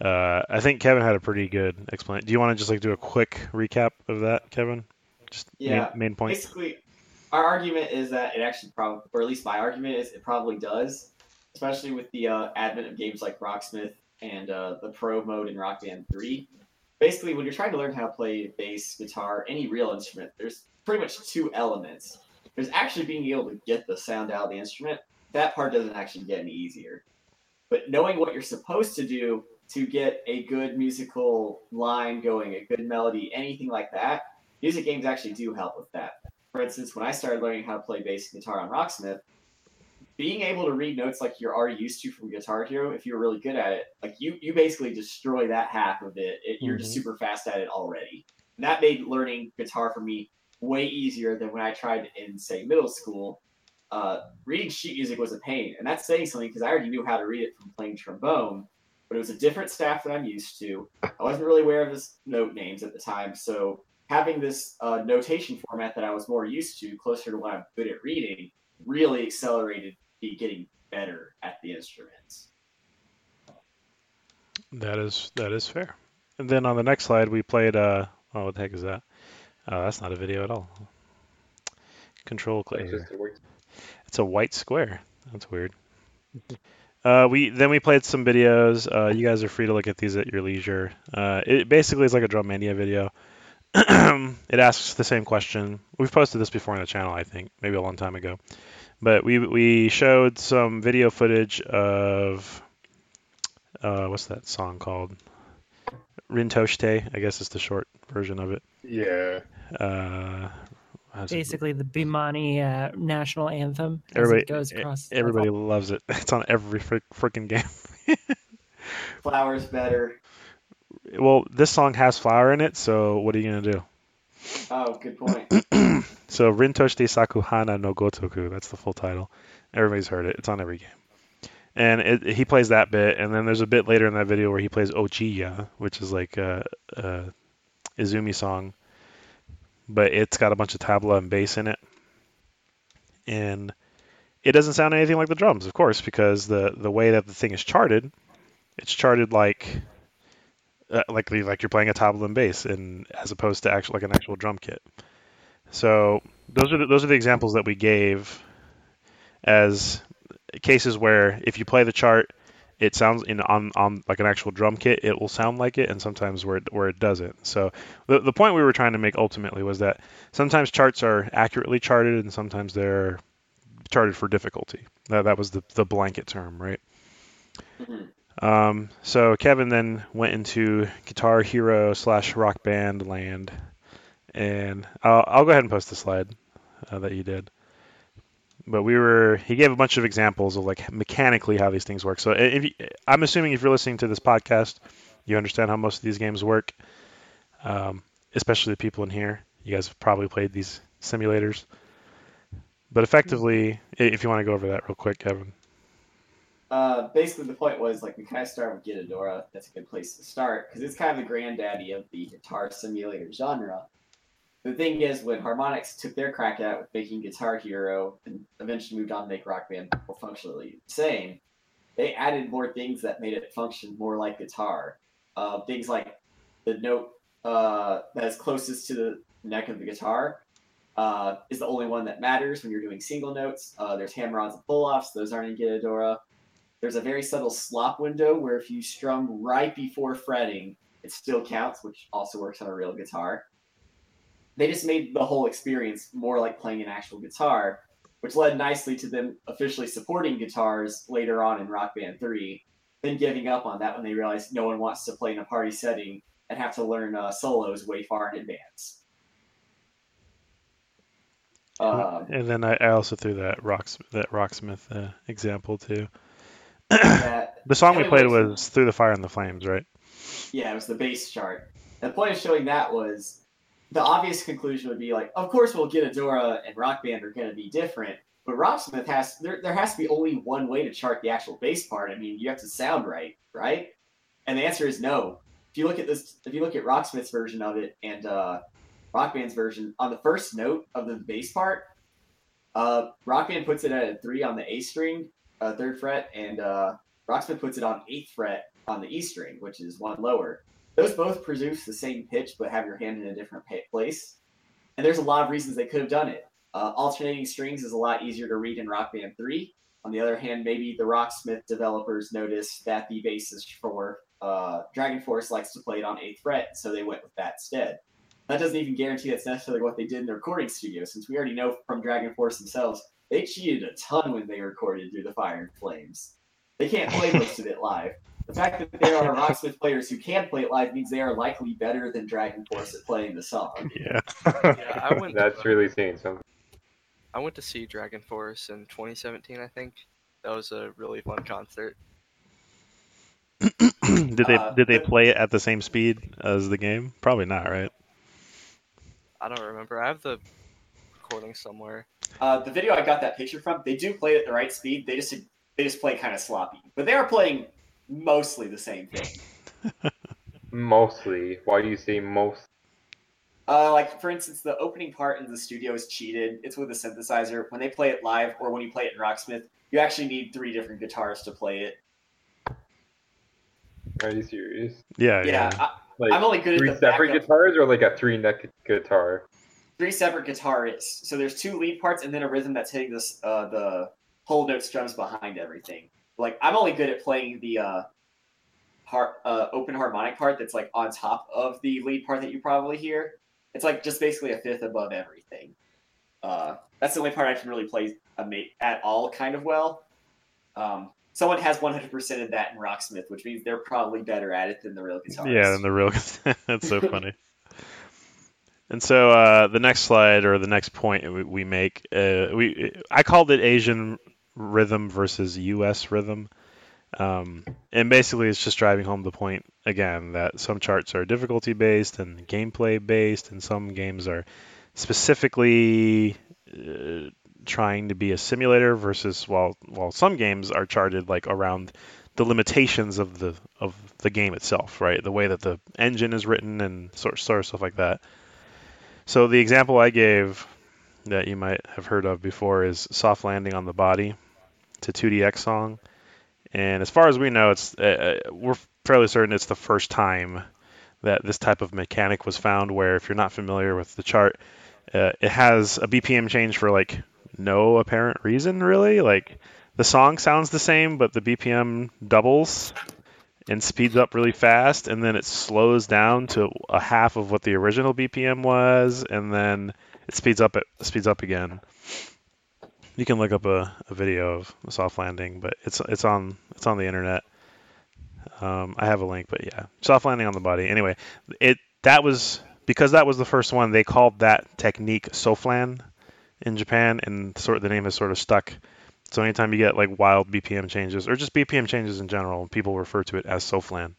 Uh, I think Kevin had a pretty good explanation. Do you want to just like do a quick recap of that, Kevin? Just yeah, main, main point. Basically, our argument is that it actually probably, or at least my argument is, it probably does, especially with the uh, advent of games like Rocksmith and uh, the Pro mode in Rock Band three. Basically, when you're trying to learn how to play bass, guitar, any real instrument, there's pretty much two elements. There's actually being able to get the sound out of the instrument. That part doesn't actually get any easier. But knowing what you're supposed to do to get a good musical line going, a good melody, anything like that, music games actually do help with that. For instance, when I started learning how to play bass guitar on Rocksmith, being able to read notes like you're already used to from Guitar Hero, if you're really good at it, like you you basically destroy that half of it. it you're mm-hmm. just super fast at it already. And that made learning guitar for me way easier than when I tried in, say, middle school. Uh, reading sheet music was a pain, and that's saying something because I already knew how to read it from playing trombone, but it was a different staff that I'm used to. I wasn't really aware of his note names at the time, so having this uh, notation format that I was more used to, closer to what I'm good at reading, really accelerated me getting better at the instruments. That is that is fair. And then on the next slide, we played, uh, oh, what the heck is that? Oh, that's not a video at all. Control click. It's a white square. That's weird. uh, we then we played some videos. Uh, you guys are free to look at these at your leisure. Uh, it basically is like a Drummania video. It asks the same question. We've posted this before on the channel, I think, maybe a long time ago. But we we showed some video footage of uh, what's that song called? Rinpoche, I guess is the short version of it. Yeah. Uh, Basically, it? the Beatmania uh, national anthem. Everybody it goes across. Everybody loves it. It's on every fr- freaking game. Flower's better. Well, this song has Flower in it, so what are you gonna do? Oh, good point. So Rinpoche Sakuhana no Gotoku. That's the full title. Everybody's heard it. It's on every game. And it, he plays that bit, and then there's a bit later in that video where he plays Ojiya, which is like a, a Izumi song, but it's got a bunch of tabla and bass in it. And it doesn't sound anything like the drums, of course, because the, the way that the thing is charted, it's charted like uh, like the, like you're playing a tabla and bass, and as opposed to actual like an actual drum kit. So those are the, those are the examples that we gave as cases where if you play the chart it sounds in on, on like an actual drum kit, it will sound like it, and sometimes where it, where it doesn't. So the the point we were trying to make ultimately was that sometimes charts are accurately charted and sometimes they're charted for difficulty. That, that was the, the blanket term, right? Mm-hmm. Um, so Kevin then went into Guitar Hero slash Rock Band land, and I'll, I'll go ahead and post the slide uh, that you did. But we were, he gave a bunch of examples of like mechanically how these things work. So if you, I'm assuming if you're listening to this podcast, you understand how most of these games work, um, especially the people in here. You guys have probably played these simulators. But effectively, if you want to go over that real quick, Kevin. Uh, basically, the point was, like, we kind of start with GitaDora. That's a good place to start because it's kind of the granddaddy of the guitar simulator genre. The thing is, when Harmonix took their crack at it with making Guitar Hero and eventually moved on to make Rock Band more functionally the same, they added more things that made it function more like guitar. Uh, things like the note uh, that is closest to the neck of the guitar uh, is the only one that matters when you're doing single notes. Uh, there's hammer-ons and pull-offs. Those aren't in GitaDora. There's a very subtle slop window where if you strum right before fretting, it still counts, which also works on a real guitar. They just made the whole experience more like playing an actual guitar, which led nicely to them officially supporting guitars later on in Rock Band three, then giving up on that when they realized no one wants to play in a party setting and have to learn uh, solos way far in advance. Um, and then I, I also threw that, Rocks, that Rocksmith uh, example, too. That, the song we played was, was Through the Fire and the Flames, right? Yeah, it was the bass chart. And the point of showing that was... the obvious conclusion would be like, of course, we'll get GitaDora and Rock Band are going to be different, but Rocksmith has there. There has to be only one way to chart the actual bass part. I mean, you have to sound right, right? And the answer is no. If you look at this, if you look at Rocksmith's version of it and uh, Rock Band's version, on the first note of the bass part, uh, Rock Band puts it at a three on the A string, uh, third fret, and uh, Rocksmith puts it on eighth fret on the E string, which is one lower. Those both produce the same pitch, but have your hand in a different place. And there's a lot of reasons they could have done it. Uh, alternating strings is a lot easier to read in Rock Band three. On the other hand, maybe the Rocksmith developers noticed that the bassist for uh, Dragon Force likes to play it on eighth fret, so they went with that instead. That doesn't even guarantee that's necessarily what they did in the recording studio, since we already know from Dragon Force themselves, they cheated a ton when they recorded Through the Fire and Flames. They can't play most of it live. The fact that there are Rocksmith players who can play it live means they are likely better than Dragon Force at playing the song. Yeah, yeah I went that's to, really saying something. I went to see Dragon Force in twenty seventeen, I think. That was a really fun concert. did they uh, did they play it at the same speed as the game? Probably not, right? I don't remember. I have the recording somewhere. Uh, the video I got that picture from, they do play it at the right speed. They just they just play kind of sloppy, but they are playing. Mostly the same thing. Mostly? Why do you say most? Uh, like, for instance, the opening part in the studio is cheated. It's with a synthesizer. When they play it live, or when you play it in Rocksmith, you actually need three different guitars to play it. Are you serious? Yeah, yeah. yeah. I, like, I'm only good at the three separate backup. Guitars, or like a three-neck guitar? Three separate guitarists. So there's two lead parts, and then a rhythm that's hitting this uh, the whole note strums behind everything. Like, I'm only good at playing the uh, har- uh, open harmonic part that's, like, on top of the lead part that you probably hear. It's, like, just basically a fifth above everything. Uh, that's the only part I can really play at all kind of well. Um, someone has one hundred percent of that in Rocksmith, which means they're probably better at it than the real guitarist. Yeah, than the real guitarist. That's so funny. And so uh, the next slide, or the next point we, we make, uh, we I called it Asian... rhythm versus U S rhythm, um, and basically it's just driving home the point again that some charts are difficulty based and gameplay based, and some games are specifically uh, trying to be a simulator versus while while some games are charted like around the limitations of the of the game itself, right? The way that the engine is written and sort sort of stuff like that. So the example I gave that you might have heard of before is Soft Landing on the Body. It's a two D X song, and as far as we know, it's uh, we're fairly certain it's the first time that this type of mechanic was found, where if you're not familiar with the chart, uh, it has a B P M change for like no apparent reason, really. Like the song sounds the same, but the B P M doubles and speeds up really fast, and then it slows down to a half of what the original B P M was, and then it speeds up it speeds up again. You can look up a, a video of a soft landing, but it's it's on it's on the internet. Um, I have a link, but yeah, soft landing on the body. Anyway, it that was because that was the first one. They called that technique soflan in Japan, and sort of the name has sort of stuck. So anytime you get like wild B P M changes, or just B P M changes in general, people refer to it as soflan.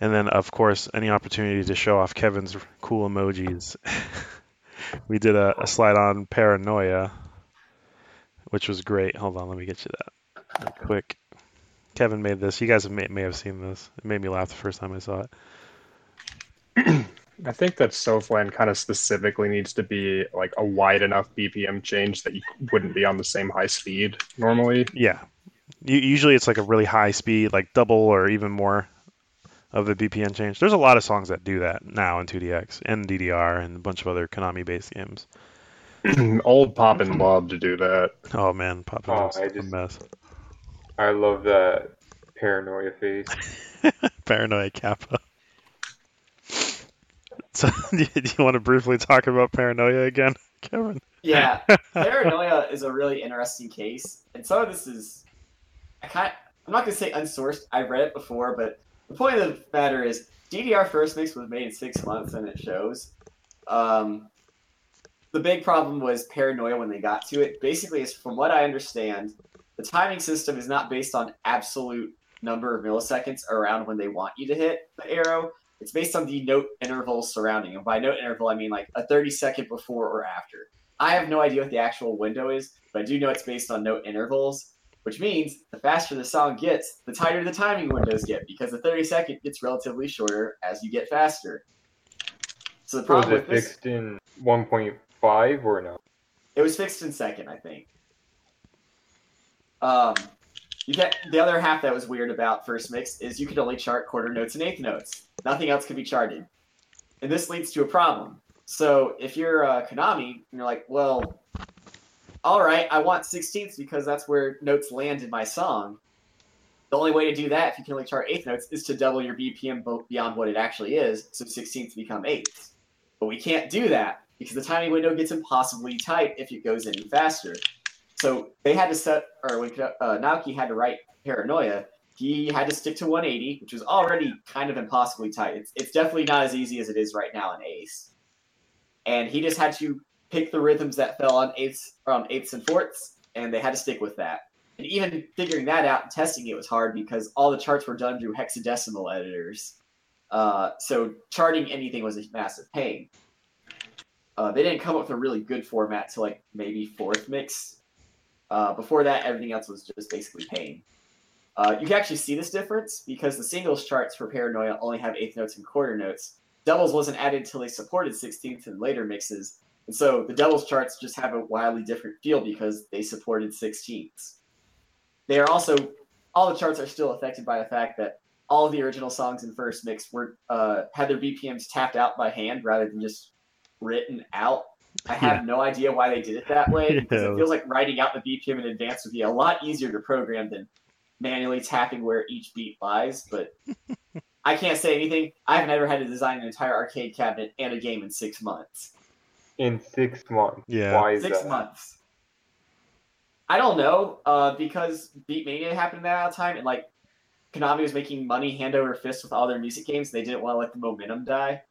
And then, of course, any opportunity to show off Kevin's cool emojis. We did a, a slide on Paranoia, which was great. Hold on, let me get you that real quick. Kevin made this. You guys may, may have seen this. It made me laugh the first time I saw it. I think that soflan kind of specifically needs to be like a wide enough B P M change that you wouldn't be on the same high speed normally. Yeah. You, usually it's like a really high speed, like double or even more of the B P M change. There's a lot of songs that do that now in two D X and D D R and a bunch of other Konami-based games. Old Poppin' loved to do that. Oh, man. Poppin' oh, was I a just, mess. I love that Paranoia face. Paranoia Kappa. So, do you want to briefly talk about Paranoia again, Kevin? Yeah, Paranoia is a really interesting case, and some of this is, I kind, I'm not going to say unsourced. I've read it before, but the point of the matter is, D D R First Mix was made in six months, and it shows. Um, the big problem was Paranoia when they got to it. Basically, is from what I understand, the timing system is not based on absolute number of milliseconds around when they want you to hit the arrow. It's based on the note interval surrounding. And by note interval, I mean like a thirty second before or after. I have no idea what the actual window is, but I do know it's based on note intervals, which means the faster the song gets, the tighter the timing windows get, because the thirty second gets relatively shorter as you get faster. So the problem was it with this, fixed in one point five or no? It was fixed in second, I think. Um, you get the other half that was weird about First Mix is you could only chart quarter notes and eighth notes. Nothing else can be charted. And this leads to a problem. So if you're uh, Konami, and you're like, well, all right, I want sixteenths because that's where notes land in my song. The only way to do that, if you can only chart eighth notes, is to double your B P M beyond what it actually is, so sixteenths become eighths. But we can't do that because the timing window gets impossibly tight if it goes any faster. So they had to set, or when uh, Naoki had to write Paranoia, he had to stick to one eighty, which was already kind of impossibly tight. It's, it's definitely not as easy as it is right now in Ace. And he just had to pick the rhythms that fell on eighths, um, eighths and fourths, and they had to stick with that. And even figuring that out and testing it was hard because all the charts were done through hexadecimal editors. Uh, so charting anything was a massive pain. Uh, they didn't come up with a really good format to like maybe fourth mix. Uh, before that, everything else was just basically pain. Uh, you can actually see this difference because the singles charts for Paranoia only have eighth notes and quarter notes. Doubles wasn't added until they supported sixteenth and later mixes. And so the doubles charts just have a wildly different feel because they supported sixteenths. They are also, all the charts are still affected by the fact that all of the original songs in First Mix were uh, had their B P Ms tapped out by hand rather than just written out. I have yeah. no idea why they did it that way, because yeah. it feels like writing out the B P M in advance would be a lot easier to program than manually tapping where each beat lies, but I can't say anything. I've never had to design an entire arcade cabinet and a game in six months. In six months? Yeah. Why is six that? months. I don't know, uh, because Beatmania happened in that time, and like Konami was making money hand over fist with all their music games, and they didn't want to let the momentum die.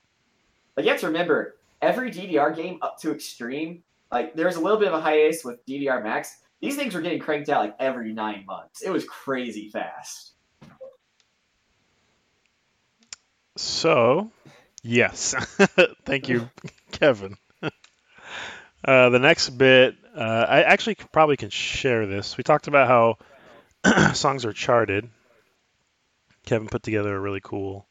But you have to remember, every D D R game up to Extreme, like there was a little bit of a hiatus with D D R Max. These things were getting cranked out like every nine months. It was crazy fast. So, yes. Thank you, Kevin. Uh, the next bit, uh, I actually probably can share this. We talked about how songs are charted. Kevin put together a really cool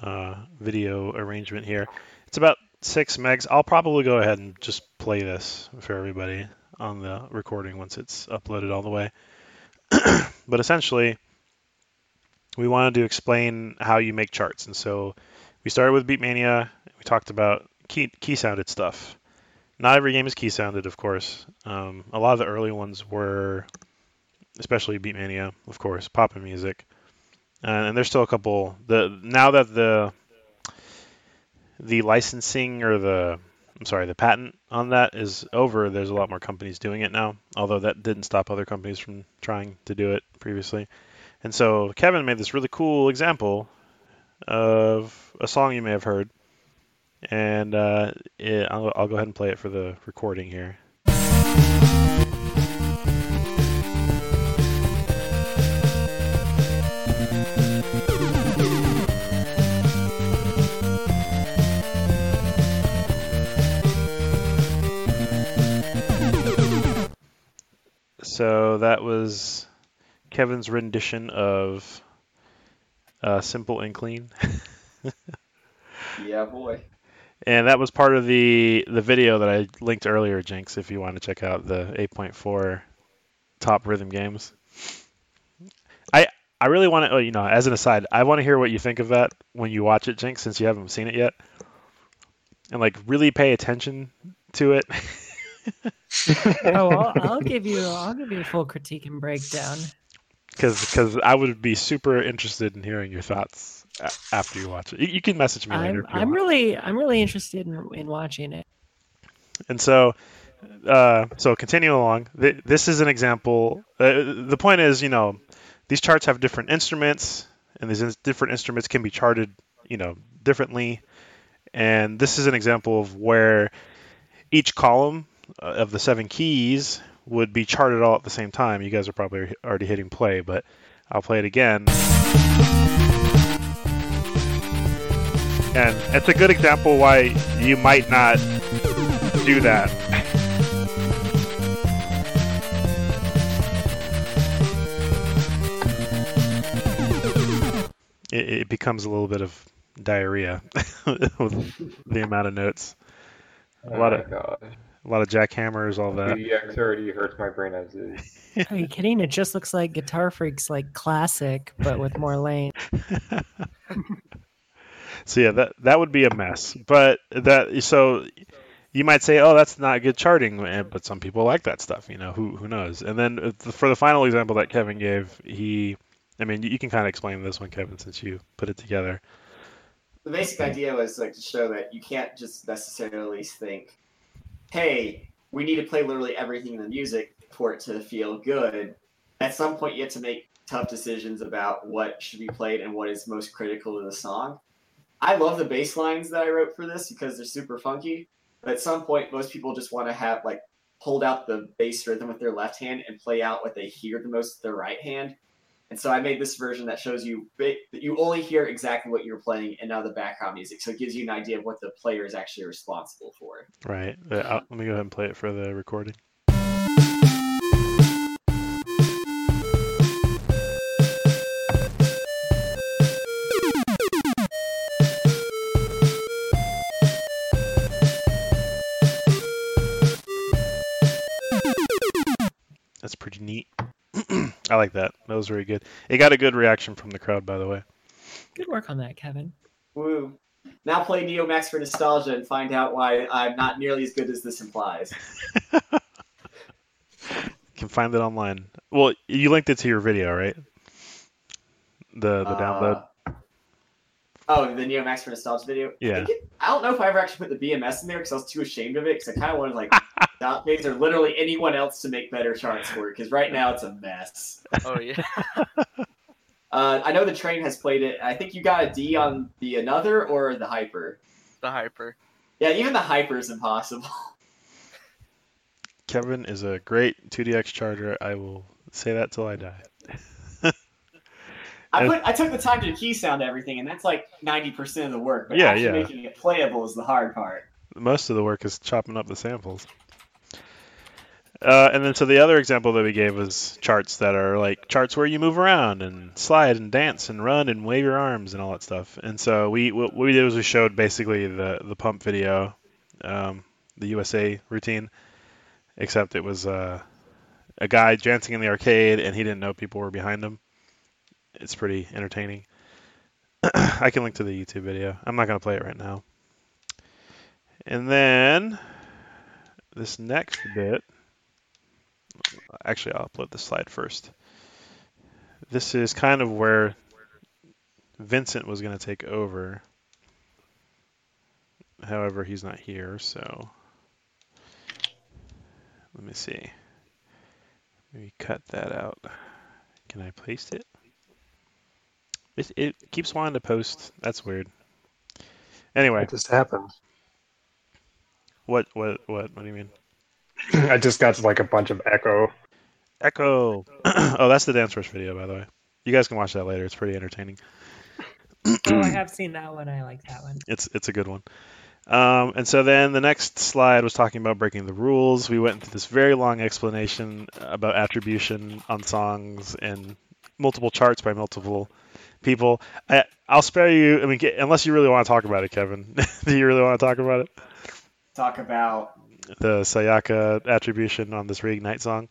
uh, video arrangement here. It's about six megs. I'll probably go ahead and just play this for everybody on the recording once it's uploaded all the way. But essentially, we wanted to explain how you make charts. And so we started with Beatmania. We talked about key, key sounded stuff. Not every game is key sounded, of course. Um, a lot of the early ones were, especially Beatmania, of course, Poppin' music, uh, and there's still a couple. The now that the the licensing or the I'm sorry, the patent on that is over, there's a lot more companies doing it now, although that didn't stop other companies from trying to do it previously. And so Kevin made this really cool example of a song you may have heard, and uh, it, I'll, I'll go ahead and play it for the recording here. So that was Kevin's rendition of uh, Simple and Clean. Yeah, boy. And that was part of the, the video that I linked earlier, Jinx, if you want to check out the eight point four top rhythm games. I I really want to, oh, you know, as an aside, I want to hear what you think of that when you watch it, Jinx, since you haven't seen it yet. And, like, really pay attention to it. Oh, I'll, I'll give you I'll give you a full critique and breakdown. Because I would be super interested in hearing your thoughts a- after you watch it. You, you can message me later. I'm, I'm really I'm really interested in, in watching it. And so, uh, so continuing along, th- this is an example. Uh, the point is, you know, these charts have different instruments, and these in- different instruments can be charted, you know, differently. And this is an example of where each column of the seven keys would be charted all at the same time. You guys are probably already hitting play, but I'll play it again. And it's a good example why you might not do that. It, it becomes a little bit of diarrhea with the amount of notes. A lot of... Oh my God. A lot of jackhammers, all that. D D X already hurts my brain as it is. Are you kidding? It just looks like Guitar Freaks, like classic, but with more lane. So yeah, that that would be a mess. But that so you might say, oh, that's not good charting, but some people like that stuff. You know, who who knows? And then for the final example that Kevin gave, he, I mean, you can kind of explain this one, Kevin, since you put it together. The basic idea was like to show that you can't just necessarily think, hey, we need to play literally everything in the music for it to feel good. At some point, you have to make tough decisions about what should be played and what is most critical to the song. I love the bass lines that I wrote for this because they're super funky. But at some point, most people just want to have, like, hold out the bass rhythm with their left hand and play out what they hear the most with their right hand. And so I made this version that shows you that you only hear exactly what you're playing and not the background music. So it gives you an idea of what the player is actually responsible for. Right. Uh, let me go ahead and play it for the recording. That's pretty neat. I like that. That was very good. It got a good reaction from the crowd, by the way. Good work on that, Kevin. Woo. Now play Neo Max for nostalgia and find out why I'm not nearly as good as this implies. You can find it online. Well, you linked it to your video, right? The the uh, download. Oh, the Neo Max for nostalgia video? Yeah. I, it, I don't know if I ever actually put the B M S in there because I was too ashamed of it because I kind of wanted like... Not these or literally anyone else to make better charts for, because right now it's a mess. Oh yeah. uh, I know the train has played it. I think you got a D on the another or the hyper. The hyper. Yeah, even the hyper is impossible. Kevin is a great two D X charter. I will say that till I die. I put I took the time to key sound everything, and that's like ninety percent of the work. But yeah, actually yeah. Making it playable is the hard part. Most of the work is chopping up the samples. Uh, and then so the other example that we gave was charts that are like charts where you move around and slide and dance and run and wave your arms and all that stuff. And so we what we did was we showed basically the, the pump video, um, the U S A routine, except it was uh, a guy dancing in the arcade and he didn't know people were behind him. It's pretty entertaining. I can link to the YouTube video. I'm not going to play it right now. And then... This next bit, actually I'll upload the slide first. This is kind of where Vincent was going to take over. However, he's not here, so let me see. Maybe cut that out. Can I place it? It, it keeps wanting to post. That's weird. Anyway, it just happened. What? What? What? What do you mean? I just got like a bunch of echo. Echo. Oh, that's the Dance Rush video, by the way. You guys can watch that later. It's pretty entertaining. Oh, I have seen that one. I like that one. It's it's a good one. Um, and so then the next slide was talking about breaking the rules. We went into this very long explanation about attribution on songs and multiple charts by multiple people. I, I'll spare you. I mean, unless you really want to talk about it, Kevin. Do you really want to talk about it? Talk about the Sayaka attribution on this Reignite song.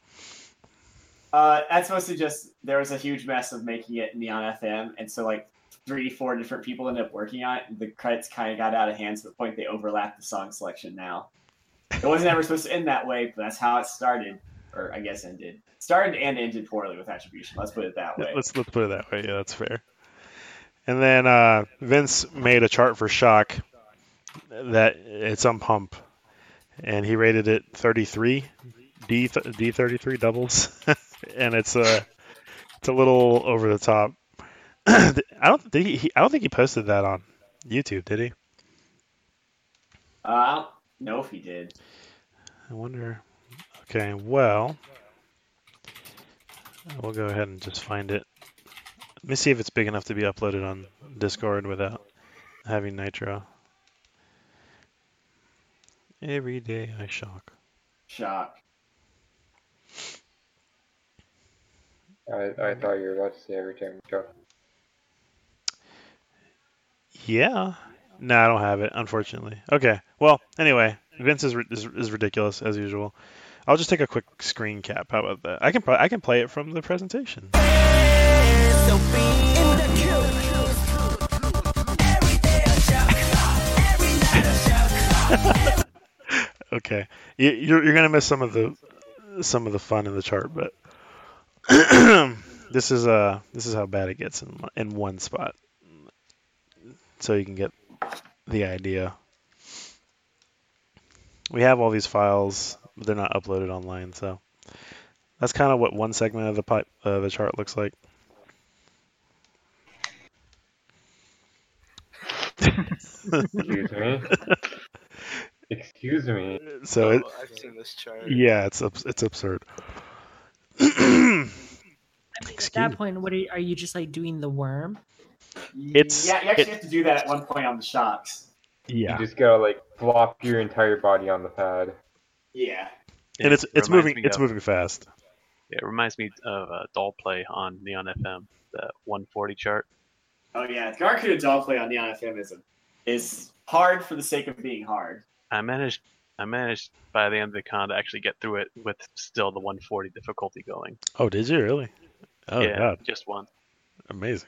Uh, that's mostly just there was a huge mess of making it Neon F M, and so like three, four different people ended up working on it. And the credits kind of got out of hand to the point they overlapped the song selection. Now it wasn't ever supposed to end that way, but that's how it started, or I guess ended. Started and ended poorly with attribution. Let's put it that way. Let's let's put it that way. Yeah, that's fair. And then uh, Vince made a chart for Shock that it's um pump, and he rated it thirty-three D D thirty-three doubles, and it's a it's a little over the top. I don't think he, I don't think he posted that on YouTube, did he? Uh, I don't know if he did. I wonder. Okay, well, we'll go ahead and just find it. Let me see if it's big enough to be uploaded on Discord without having Nitro. Every day I shock. Shock. I, I thought you were about to say every time we shock. Yeah. No, I don't have it, unfortunately. Okay. Well, anyway, Vince is, is is ridiculous as usual. I'll just take a quick screen cap. How about that? I can I can play it from the presentation. Okay. You, you're you're gonna miss some of the some of the fun in the chart, but this is uh this is how bad it gets in in one spot. So you can get the idea. We have all these files, but they're not uploaded online, so that's kind of what one segment of the pipe, uh, the chart looks like. Excuse me. Excuse me. So oh, it, I've seen this chart. Yeah, it's it's absurd. I mean, at that point, what are you, are you just like doing the worm? It's, yeah, you actually it, have to do that at one point on the shocks. Yeah, you just gotta like flop your entire body on the pad. Yeah, and it it's it's moving it's of, moving fast. Yeah, it reminds me of uh, doll play on Neon F M, the one forty chart. Oh yeah, Garku doll play on Neon F M is a, is hard for the sake of being hard. I managed I managed by the end of the con to actually get through it with still the one forty difficulty going. Oh, did you really? Oh yeah, God. Just one. Amazing.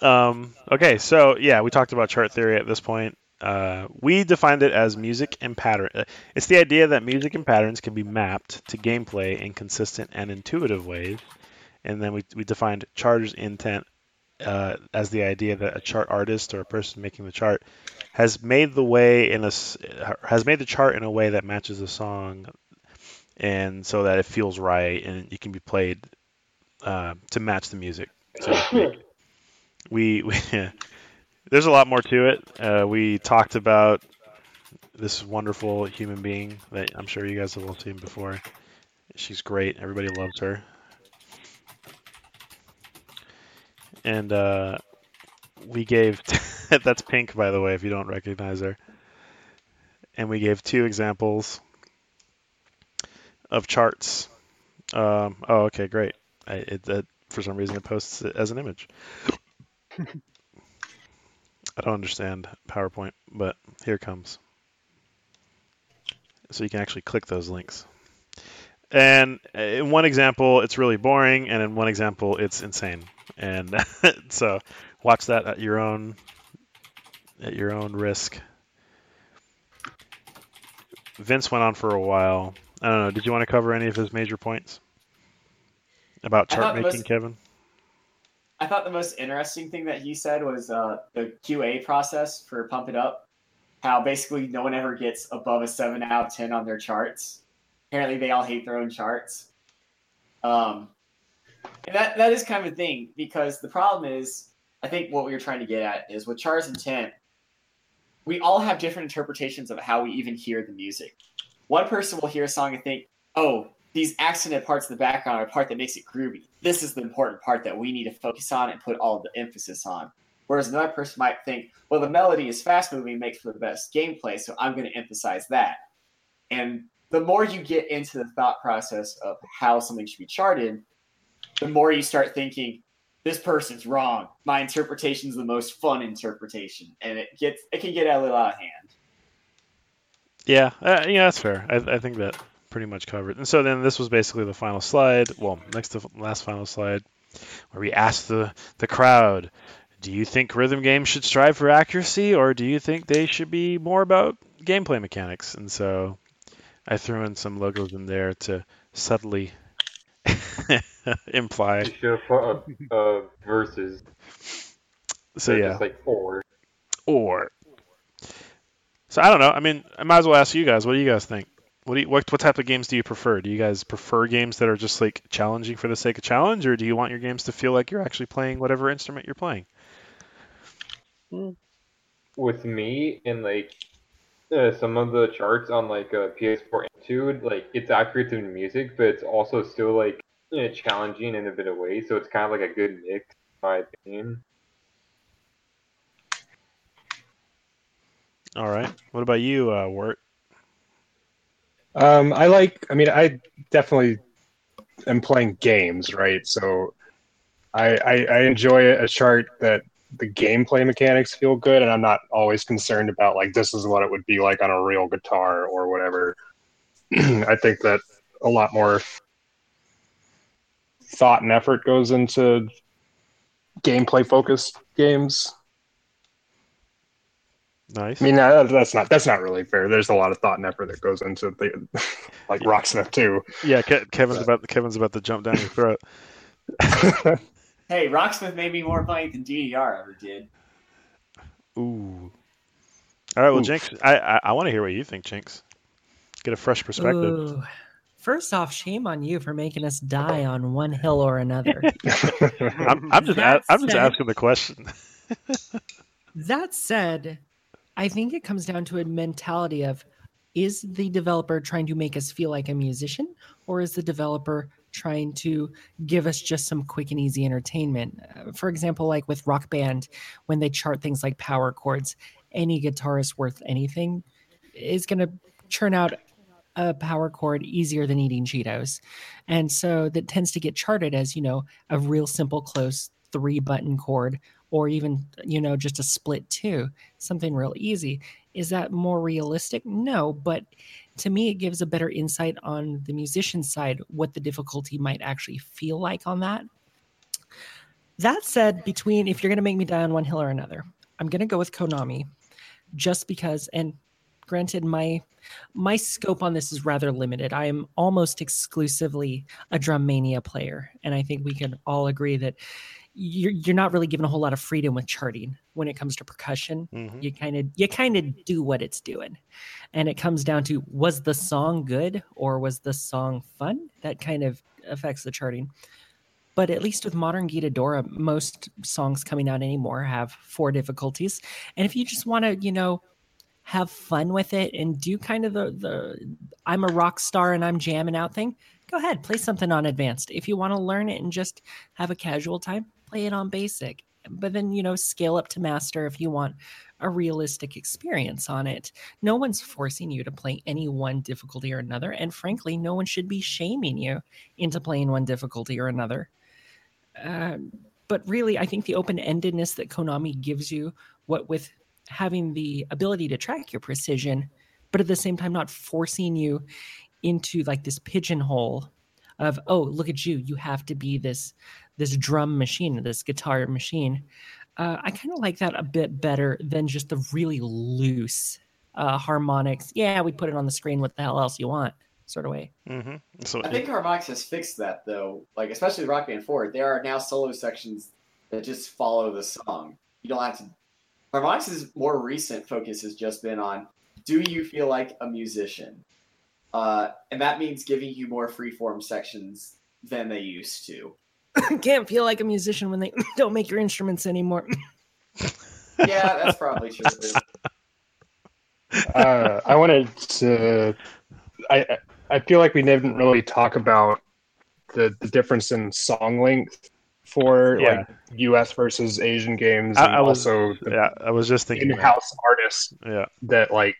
um okay so yeah we talked about chart theory at this point. Uh we defined it as music and pattern. It's the idea that music and patterns can be mapped to gameplay in consistent and intuitive ways. And then we, we defined charter's intent uh as the idea that a chart artist or a person making the chart has made the way in a has made the chart in a way that matches the song, and so that it feels right and it can be played Uh, to match the music. So we, we there's a lot more to it. Uh, we talked about this wonderful human being that I'm sure you guys have all seen before. She's great. Everybody loves her. And uh, we gave that's Pink, by the way, if you don't recognize her. And we gave two examples of charts. Um, oh, okay, great. I, it, it, for some reason, it posts it as an image. I don't understand PowerPoint, but here it comes. So you can actually click those links. And in one example, it's really boring, and in one example, it's insane. And so watch that at your own at your own risk. Vince went on for a while. I don't know. Did you want to cover any of his major points about chart making, most, Kevin? I thought the most interesting thing that he said was uh, the Q A process for Pump It Up. How basically no one ever gets above a seven out of ten on their charts. Apparently they all hate their own charts. Um, and that, that is kind of a thing, because the problem is, I think what we were trying to get at is with charts intent, we all have different interpretations of how we even hear the music. One person will hear a song and think, oh, these accented parts in the background are a part that makes it groovy. This is the important part that we need to focus on and put all the emphasis on. Whereas another person might think, well, the melody is fast-moving, makes for the best gameplay, so I'm going to emphasize that. And the more you get into the thought process of how something should be charted, the more you start thinking, this person's wrong. My interpretation is the most fun interpretation, and it gets it can get a little out of hand. Yeah, uh, yeah, that's fair. I, I think that pretty much covered. And so then this was basically the final slide. Well, next to last final slide, where we asked the the crowd, do you think rhythm games should strive for accuracy, or do you think they should be more about gameplay mechanics? And so I threw in some logos in there to subtly imply. You should have put a, a versus. So yeah. Just like or. Or. So I don't know. I mean, I might as well ask you guys. What do you guys think? What do you, what what type of games do you prefer? Do you guys prefer games that are just like challenging for the sake of challenge, or do you want your games to feel like you're actually playing whatever instrument you're playing? With me and like. Uh, some of the charts on like uh, P S four Amplitude, like it's accurate to music, but it's also still like you know, challenging in a bit of ways. So it's kind of like a good mix, in my opinion. All right. What about you, uh, Wirt? Um, I like. I mean, I definitely am playing games, right? So I I, I enjoy a chart that. The gameplay mechanics feel good, and I'm not always concerned about like this is what it would be like on a real guitar or whatever. I think that a lot more thought and effort goes into gameplay focused games. Nice. I mean, no, that's not that's not really fair. There's a lot of thought and effort that goes into the, like Rocksmith too. Yeah, Ke- Kevin's but. about Kevin's about to jump down your throat. Hey, Rocksmith made me more money than D D R ever did. Ooh. All right, well, Oof. Jinx, I, I, I want to hear what you think, Jinx. Get a fresh perspective. Ooh. First off, shame on you for making us die on one hill or another. I'm, I'm just a, I'm just said, asking the question. That said, I think it comes down to a mentality of, is the developer trying to make us feel like a musician, or is the developer trying to give us just some quick and easy entertainment? Uh, for example, like with Rock Band, when they chart things like power chords, any guitarist worth anything is going to churn out a power chord easier than eating Cheetos. And so that tends to get charted as, you know, a real simple, close three button chord, or even, you know, just a split two, something real easy. Is that more realistic? No, but to me, it gives a better insight on the musician side, what the difficulty might actually feel like on that. That said, between if you're going to make me die on one hill or another, I'm going to go with Konami, just because, and granted, my my scope on this is rather limited. I am almost exclusively a Drummania player, and I think we can all agree that You're you're not really given a whole lot of freedom with charting when it comes to percussion. Mm-hmm. You kind of you kind of do what it's doing, and it comes down to, was the song good or was the song fun? That kind of affects the charting. But at least with modern GitaDora, most songs coming out anymore have four difficulties, and if you just want to, you know, have fun with it and do kind of the the I'm a rock star and I'm jamming out thing, go ahead, play something on advanced. If you want to learn it and just have a casual time, play it on basic, but then, you know, scale up to master if you want a realistic experience on it. No one's forcing you to play any one difficulty or another. And frankly, no one should be shaming you into playing one difficulty or another. Um, but really, I think the open-endedness that Konami gives you, what with having the ability to track your precision, but at the same time, not forcing you into like this pigeonhole of, oh, look at you, you have to be this this drum machine, this guitar machine. Uh, I kind of like that a bit better than just the really loose uh, harmonics. Yeah, we put it on the screen. What the hell else you want? Sort of way. Mm-hmm. So I think harmonics has fixed that though. Like especially the Rock Band four, there are now solo sections that just follow the song. You don't have to. Harmonics' more recent focus has just been on: do you feel like a musician? Uh, and that means giving you more freeform sections than they used to. Can't feel like a musician when they don't make your instruments anymore. Yeah, that's probably true. uh, I wanted to. I I feel like we didn't really talk about the, the difference in song length for yeah. like U S versus Asian games, and I, I was, also the yeah, I was just thinking in-house that. artists yeah. that like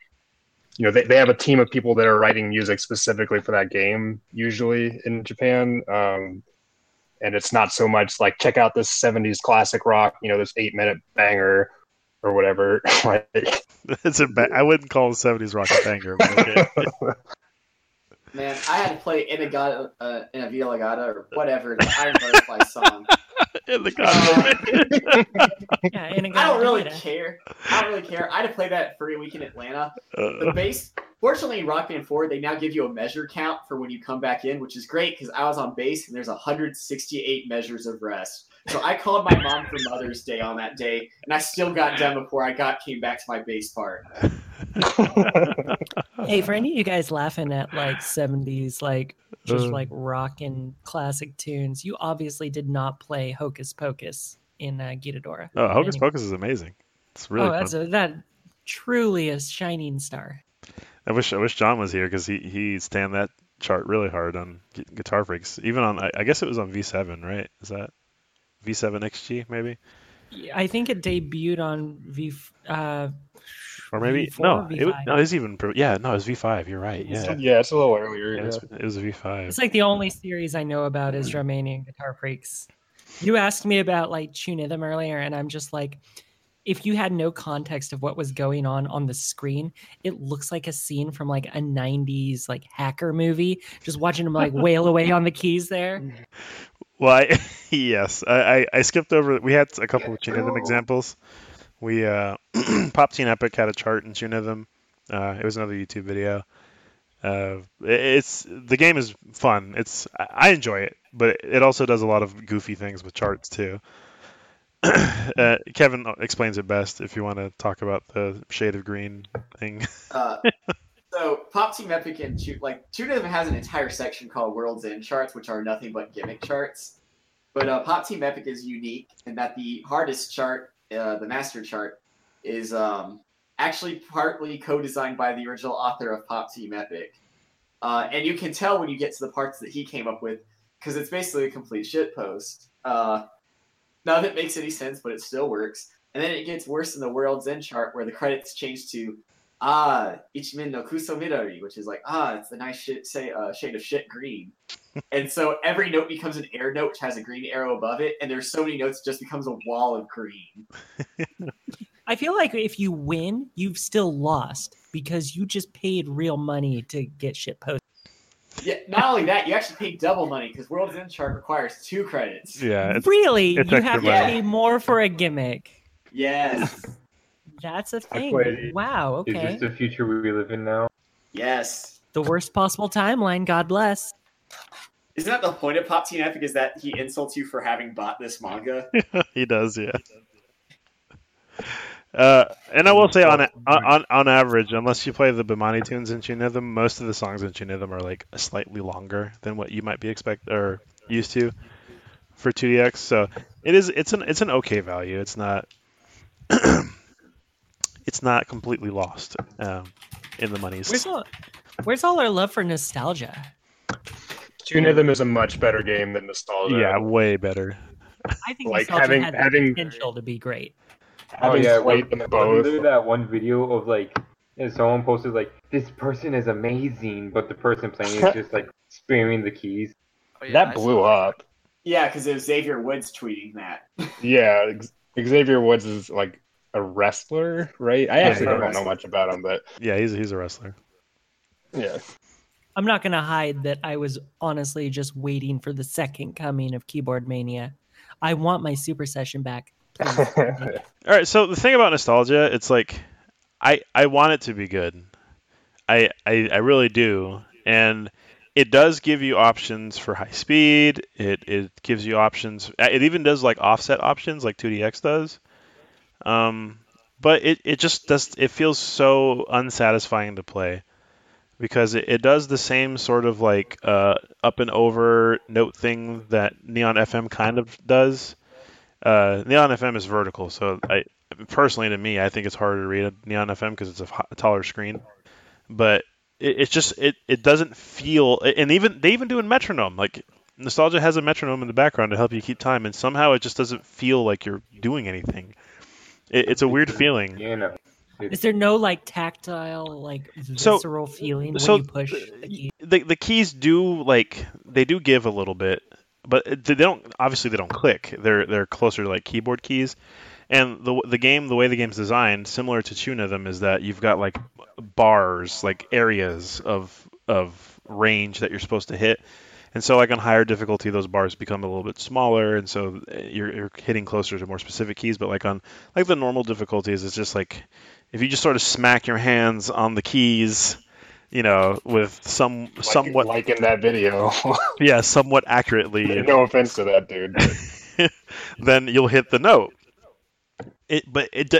you know they, they have a team of people that are writing music specifically for that game usually in Japan, um, and it's not so much like check out this seventies classic rock, you know, this eight minute banger or whatever. It's a ba- I wouldn't call the seventies rock a banger. But okay. Man, I had to play in a Inagata, uh, in a Villa Gata or whatever the Iron Butterfly song. In the uh, yeah, in a I don't really care. I don't really care. I had to play that for a week in Atlanta. Uh, the bass. Fortunately, Rock Band four, they now give you a measure count for when you come back in, which is great because I was on bass and there's one hundred sixty-eight measures of rest. So I called my mom for Mother's Day on that day, and I still got done before I got came back to my bass part. Hey, for any of you guys laughing at like seventies, like just like rock and classic tunes, you obviously did not play Hocus Pocus in uh, GitaDora. Oh, Hocus anyway. Pocus is amazing. It's really oh, that's a, that truly is shining star. I wish I wish John was here because he he stand that chart really hard on G- Guitar Freaks. Even on I, I guess it was on V seven, right? Is that V seven X G maybe? Yeah, I think it debuted on V. Uh, Or maybe V four, no, or it, no, it's even yeah, no, it's V five. You're right. Yeah, yeah, it's a little earlier. Yeah, yeah. It's, it was a V five. It's like the only series I know about is Romanian Guitar Freaks. You asked me about like Chunithm earlier, and I'm just like, if you had no context of what was going on on the screen, it looks like a scene from like a nineties like hacker movie. Just watching them like wail away on the keys there. Well, I, yes, I, I I skipped over. We had a couple of Chunithm oh. examples. We uh, Pop Team Epic had a chart in Chunithm. Uh, it was another YouTube video. Uh, it, it's the game is fun. It's I enjoy it, but it also does a lot of goofy things with charts too. uh, Kevin explains it best if you want to talk about the shade of green thing. uh, so Pop Team Epic and Chun- like Chunithm has an entire section called World's End charts, which are nothing but gimmick charts. But uh, Pop Team Epic is unique in that the hardest chart. Uh, the master chart is um, actually partly co-designed by the original author of Pop Team Epic. Uh, and you can tell when you get to the parts that he came up with, because it's basically a complete shitpost. Uh, none of it makes any sense, but it still works. And then it gets worse in the World's End chart, where the credits change to, ah, Ichimin no Kuso Midori, which is like, ah, it's the nice shit, say, uh, shade of shit green. And so every note becomes an air note, which has a green arrow above it, and there's so many notes, it just becomes a wall of green. I feel like if you win, you've still lost, because you just paid real money to get shit posted. Yeah, not only that, you actually pay double money, because World's End chart requires two credits. Yeah, it's, really? It's you have to money. Pay more for a gimmick. Yes. That's a thing. Wow, okay. It's just the future we live in now. Yes. The worst possible timeline, God bless. Isn't that the point of Pop Team Epic, is that he insults you for having bought this manga? He does, yeah. Uh, and I will say, on on on average, unless you play the Beatmania tunes in Chunithm, most of the songs in Chunithm are like slightly longer than what you might be expect or used to for two D X. So it is it's an it's an okay value. It's not it's not completely lost um, in the monies. Where's all, where's all our love for nostalgia? Chunithm is a much better game than Nostalgia. Yeah, way better. I think like Nostalgia having, had having, potential to be great. Oh yeah, like do that one video of like, and someone posted like, this person is amazing, but the person playing is just like spamming the keys. Oh, yeah, that I blew up. That. Yeah, because it was Xavier Woods tweeting that. Yeah, Xavier Woods is like a wrestler, right? I yeah, actually don't know much about him, but yeah, he's he's a wrestler. Yeah. I'm not going to hide that I was honestly just waiting for the second coming of Keyboard Mania. I want my Super Session back. All right, so the thing about Nostalgia, it's like I, I want it to be good. I, I I really do. And it does give you options for high speed. It it gives you options. It even does like offset options like two D X does. Um, but it, it just does. It feels so unsatisfying to play because it, it does the same sort of like uh, up and over note thing that Neon F M kind of does. Uh, Neon F M is vertical, so I personally, to me, I think it's harder to read Neon F M because it's a, hot, a taller screen. But it, it's just it, it doesn't feel, and even they even do a metronome. Like Nostalgia has a metronome in the background to help you keep time, and somehow it just doesn't feel like you're doing anything. It, it's a weird feeling. Yeah, no. Is there no like tactile, like visceral so, feeling when so you push the keys? The, the keys do like they do give a little bit. But they don't. Obviously, they don't click. They're they're closer to like keyboard keys, and the the game, the way the game's designed, similar to Chunithm, is that you've got like bars, like areas of of range that you're supposed to hit, and so like on higher difficulty, those bars become a little bit smaller, and so you're, you're hitting closer to more specific keys. But like on like the normal difficulties, it's just like if you just sort of smack your hands on the keys. You know, with some like, somewhat like in that video, yeah, somewhat accurately. No offense to that dude. But... then you'll hit the note. It, but it,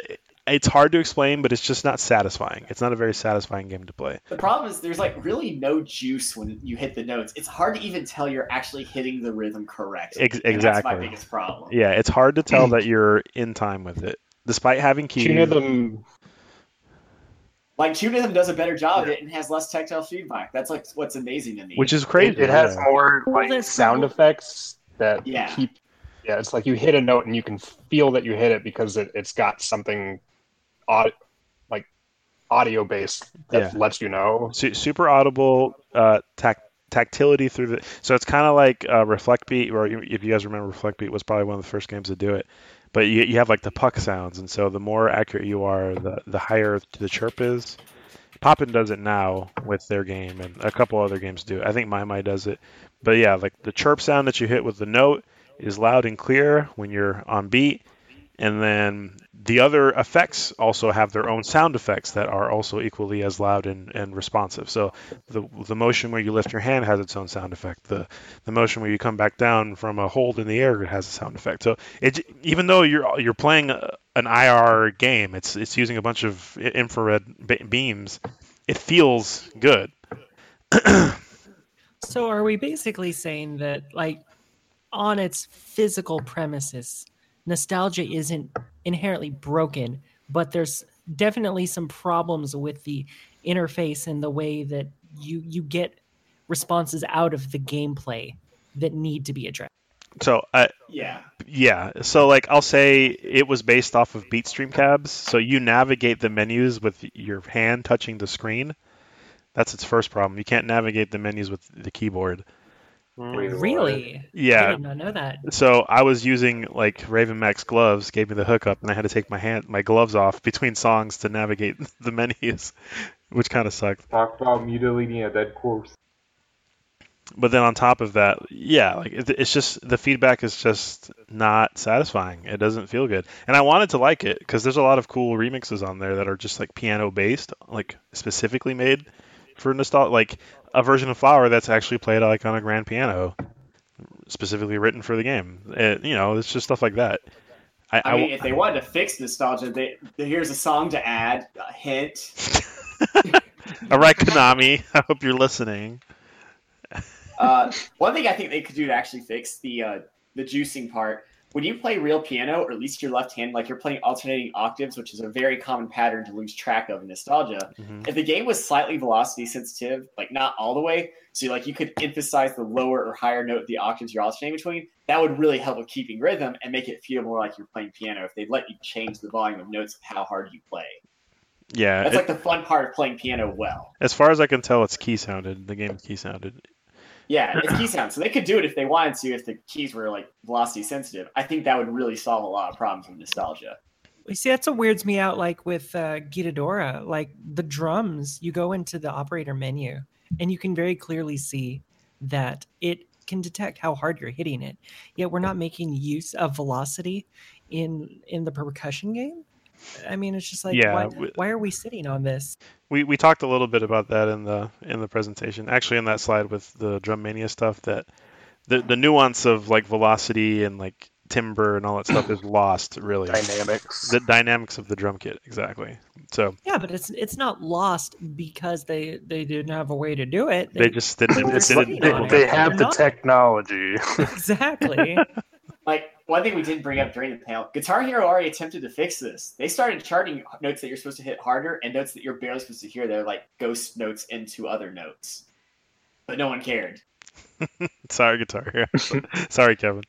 it's hard to explain, but it's just not satisfying. It's not a very satisfying game to play. The problem is there's like really no juice when you hit the notes. It's hard to even tell you're actually hitting the rhythm correctly. Ex- exactly, that's my biggest problem. Yeah, it's hard to tell that you're in time with it, despite having keys. Chunithm. Like, Chunithm does a better job yeah. and has less tactile feedback. That's, like, what's amazing to me. Which is crazy. It, it has more, like, sound effects that yeah. keep... Yeah, it's like you hit a note and you can feel that you hit it because it, it's got something, aud- like, audio-based that yeah. lets you know. Su- super audible uh, tac- tactility through the... So it's kind of like uh, Reflect Beat, or if you guys remember, Reflect Beat was probably one of the first games to do it. But you you have like the puck sounds, and so the more accurate you are, the the higher the chirp is. Poppin' does it now with their game, and a couple other games do. I think Mai Mai does it. But yeah, like the chirp sound that you hit with the note is loud and clear when you're on beat, and then the other effects also have their own sound effects that are also equally as loud and, and responsive. So the the motion where you lift your hand has its own sound effect. The the motion where you come back down from a hold in the air has a sound effect. So it even though you're you're playing a, an I R game, it's it's using a bunch of infrared beams. It feels good. So are we basically saying that like on its physical premises, Nostalgia isn't inherently broken, but there's definitely some problems with the interface and the way that you you get responses out of the gameplay that need to be addressed? So uh, yeah yeah so like I'll say it was based off of BeatStream cabs, so you navigate the menus with your hand touching the screen. That's its first problem. You can't navigate the menus with the keyboard. Really? Yeah. I did not know that. So I was using like Raven Max gloves, gave me the hookup, and I had to take my hand, my gloves off between songs to navigate the menus, which kind of sucked. Talk about mutilating a dead corpse. But then on top of that, yeah, like it, it's just the feedback is just not satisfying. It doesn't feel good, and I wanted to like it because there's a lot of cool remixes on there that are just like piano based, like specifically made for nostalgia, like a version of Flower that's actually played like on a grand piano, specifically written for the game. It, you know, it's just stuff like that. I, I mean, I, if they wanted to fix Nostalgia, they, they, here's a song to add, a hint. All right, Konami, I hope you're listening. uh, one thing I think they could do to actually fix the uh, the juicing part, when you play real piano, or at least your left hand, like you're playing alternating octaves, which is a very common pattern to lose track of in Nostalgia. Mm-hmm. If the game was slightly velocity sensitive, like not all the way, so like you could emphasize the lower or higher note of the octaves you're alternating between, that would really help with keeping rhythm and make it feel more like you're playing piano if they let you change the volume of notes of how hard you play. Yeah. That's it, like the fun part of playing piano well. As far as I can tell, it's key sounded. The game key sounded. Yeah, it's key sound. So they could do it if they wanted to, if the keys were like velocity sensitive. I think that would really solve a lot of problems with Nostalgia. You see, that's what weirds me out, like with uh, GitaDora. Like the drums, you go into the operator menu and you can very clearly see that it can detect how hard you're hitting it. Yet we're not making use of velocity in in the percussion game. I mean, it's just like, yeah, why, we, why are we sitting on this? We we talked a little bit about that in the in the presentation, actually, in that slide with the Drum Mania stuff, that the the nuance of like velocity and like timbre and all that stuff is lost, really. Dynamics. The dynamics of the drum kit, exactly. So yeah, but it's it's not lost because they, they didn't have a way to do it. They, they just didn't. They, didn't they, they have the technology. Exactly. Like, one thing we didn't bring up during the panel, Guitar Hero already attempted to fix this. They started charting notes that you're supposed to hit harder and notes that you're barely supposed to hear. They're like ghost notes into other notes. But no one cared. Sorry, Guitar Hero. Sorry, Kevin.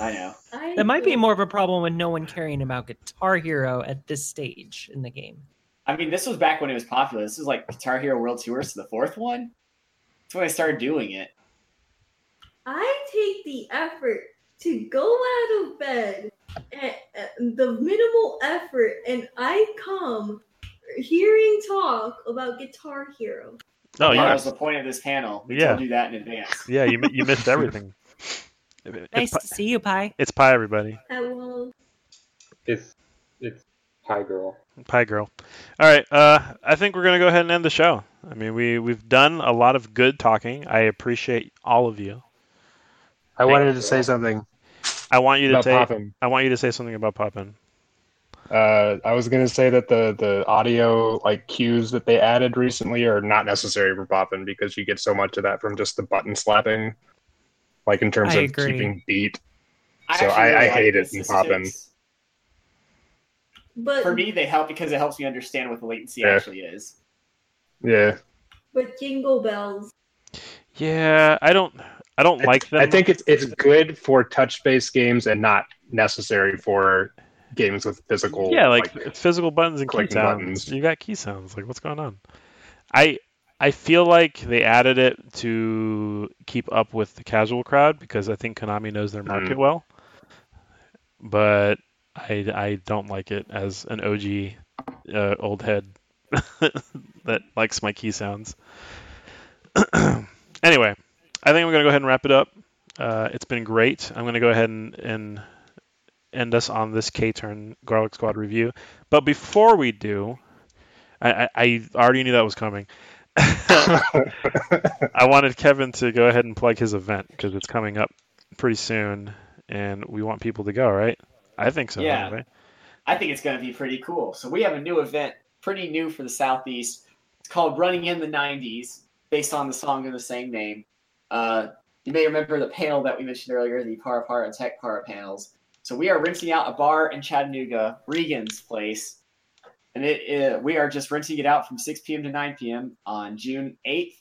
I know. That might be more of a problem with no one caring about Guitar Hero at this stage in the game. I mean, this was back when it was popular. This was like Guitar Hero World Tour, so the fourth one. That's when I started doing it. I take the effort to go out of bed at the minimal effort, and I come hearing talk about Guitar Hero. Oh, yeah. That was the point of this panel. We yeah. told you that in advance. Yeah, you you missed everything. Nice to see you, Pi. It's Pi, everybody. Hello. It's it's Pi Girl. Pi Girl. All right. Uh, I think we're gonna go ahead and end the show. I mean, we we've done a lot of good talking. I appreciate all of you. I Thank wanted to say something. I want you to say. Poppin'. I want you to say something about Poppin'. Uh, I was gonna say that the the audio like cues that they added recently are not necessary for Poppin' because you get so much of that from just the button slapping, like in terms I of agree. keeping beat. I so I, really I hate like it in Poppin'. But for me, they help because it helps me understand what the latency yeah. actually is. Yeah. But jingle bells. Yeah, I don't. I don't like them. I think it's it's good for touch-based games and not necessary for games with physical. Yeah, like, like physical buttons and key sounds. You got key sounds. Like, what's going on? I I feel like they added it to keep up with the casual crowd because I think Konami knows their market mm. well. But I, I don't like it as an O G uh, old head that likes my key sounds. Anyway. I think we're going to go ahead and wrap it up. Uh, it's been great. I'm going to go ahead and, and end us on this K-Turn Garlic Squad review. But before we do, I, I, I already knew that was coming. I wanted Kevin to go ahead and plug his event because it's coming up pretty soon, and we want people to go, right? I think so. Yeah, anyway. I think it's going to be pretty cool. So we have a new event, pretty new for the Southeast. It's called Running in the nineties, based on the song of the same name. Uh, you may remember the panel that we mentioned earlier, the Para Para and Tech Para panels. So we are renting out a bar in Chattanooga, Regan's Place, and it, it we are just renting it out from six p.m. to nine p.m. on June eighth.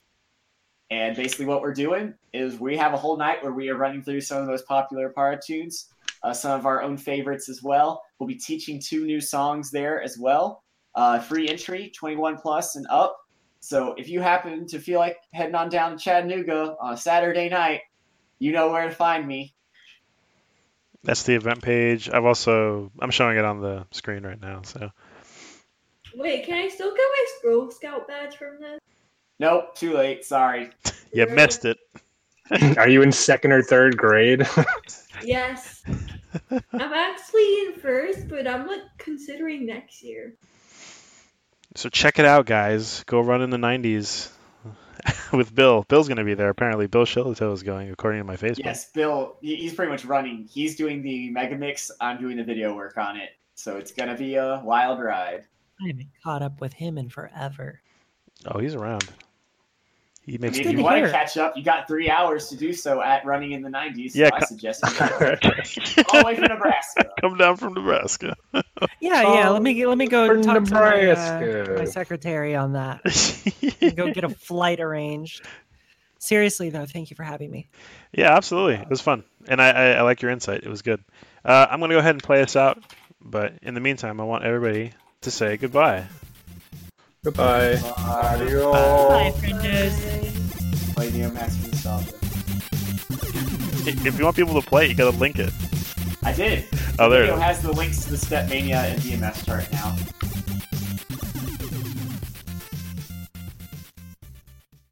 And basically what we're doing is we have a whole night where we are running through some of those popular Para tunes, uh, some of our own favorites as well. We'll be teaching two new songs there as well. Uh, free entry, twenty-one plus and up. So if you happen to feel like heading on down to Chattanooga on a Saturday night, you know where to find me. That's the event page. I've also, I'm showing it on the screen right now. So wait, can I still get my Girl Scout badge from this? Nope, too late. Sorry. You missed it. Are you in second or third grade? Yes. I'm actually in first, but I'm like considering next year. So check it out, guys. Go run in the nineties with Bill. Bill's going to be there, apparently. Bill Shillito is going, according to my Facebook. Yes, Bill, he's pretty much running. He's doing the mega mix. I'm doing the video work on it. So it's going to be a wild ride. I haven't caught up with him in forever. Oh, he's around. He makes I mean, if you want to catch up, you got three hours to do so at Running in the nineties. Yeah, so I suggest you go all the way from Nebraska. Come down from Nebraska. Yeah, oh, yeah. Let me let me go talk Nebraska. to my, uh, my secretary on that. Go get a flight arranged. Seriously, though, thank you for having me. Yeah, absolutely. It was fun, and I, I, I like your insight. It was good. Uh, I'm going to go ahead and play us out, but in the meantime, I want everybody to say goodbye. Goodbye. Bye. Adios. Bye, friends. Play Neomax for Nostalgia. If you want people to play it, you gotta link it. I did. Oh, the there. Video has the links to the Stepmania and D M S chart now.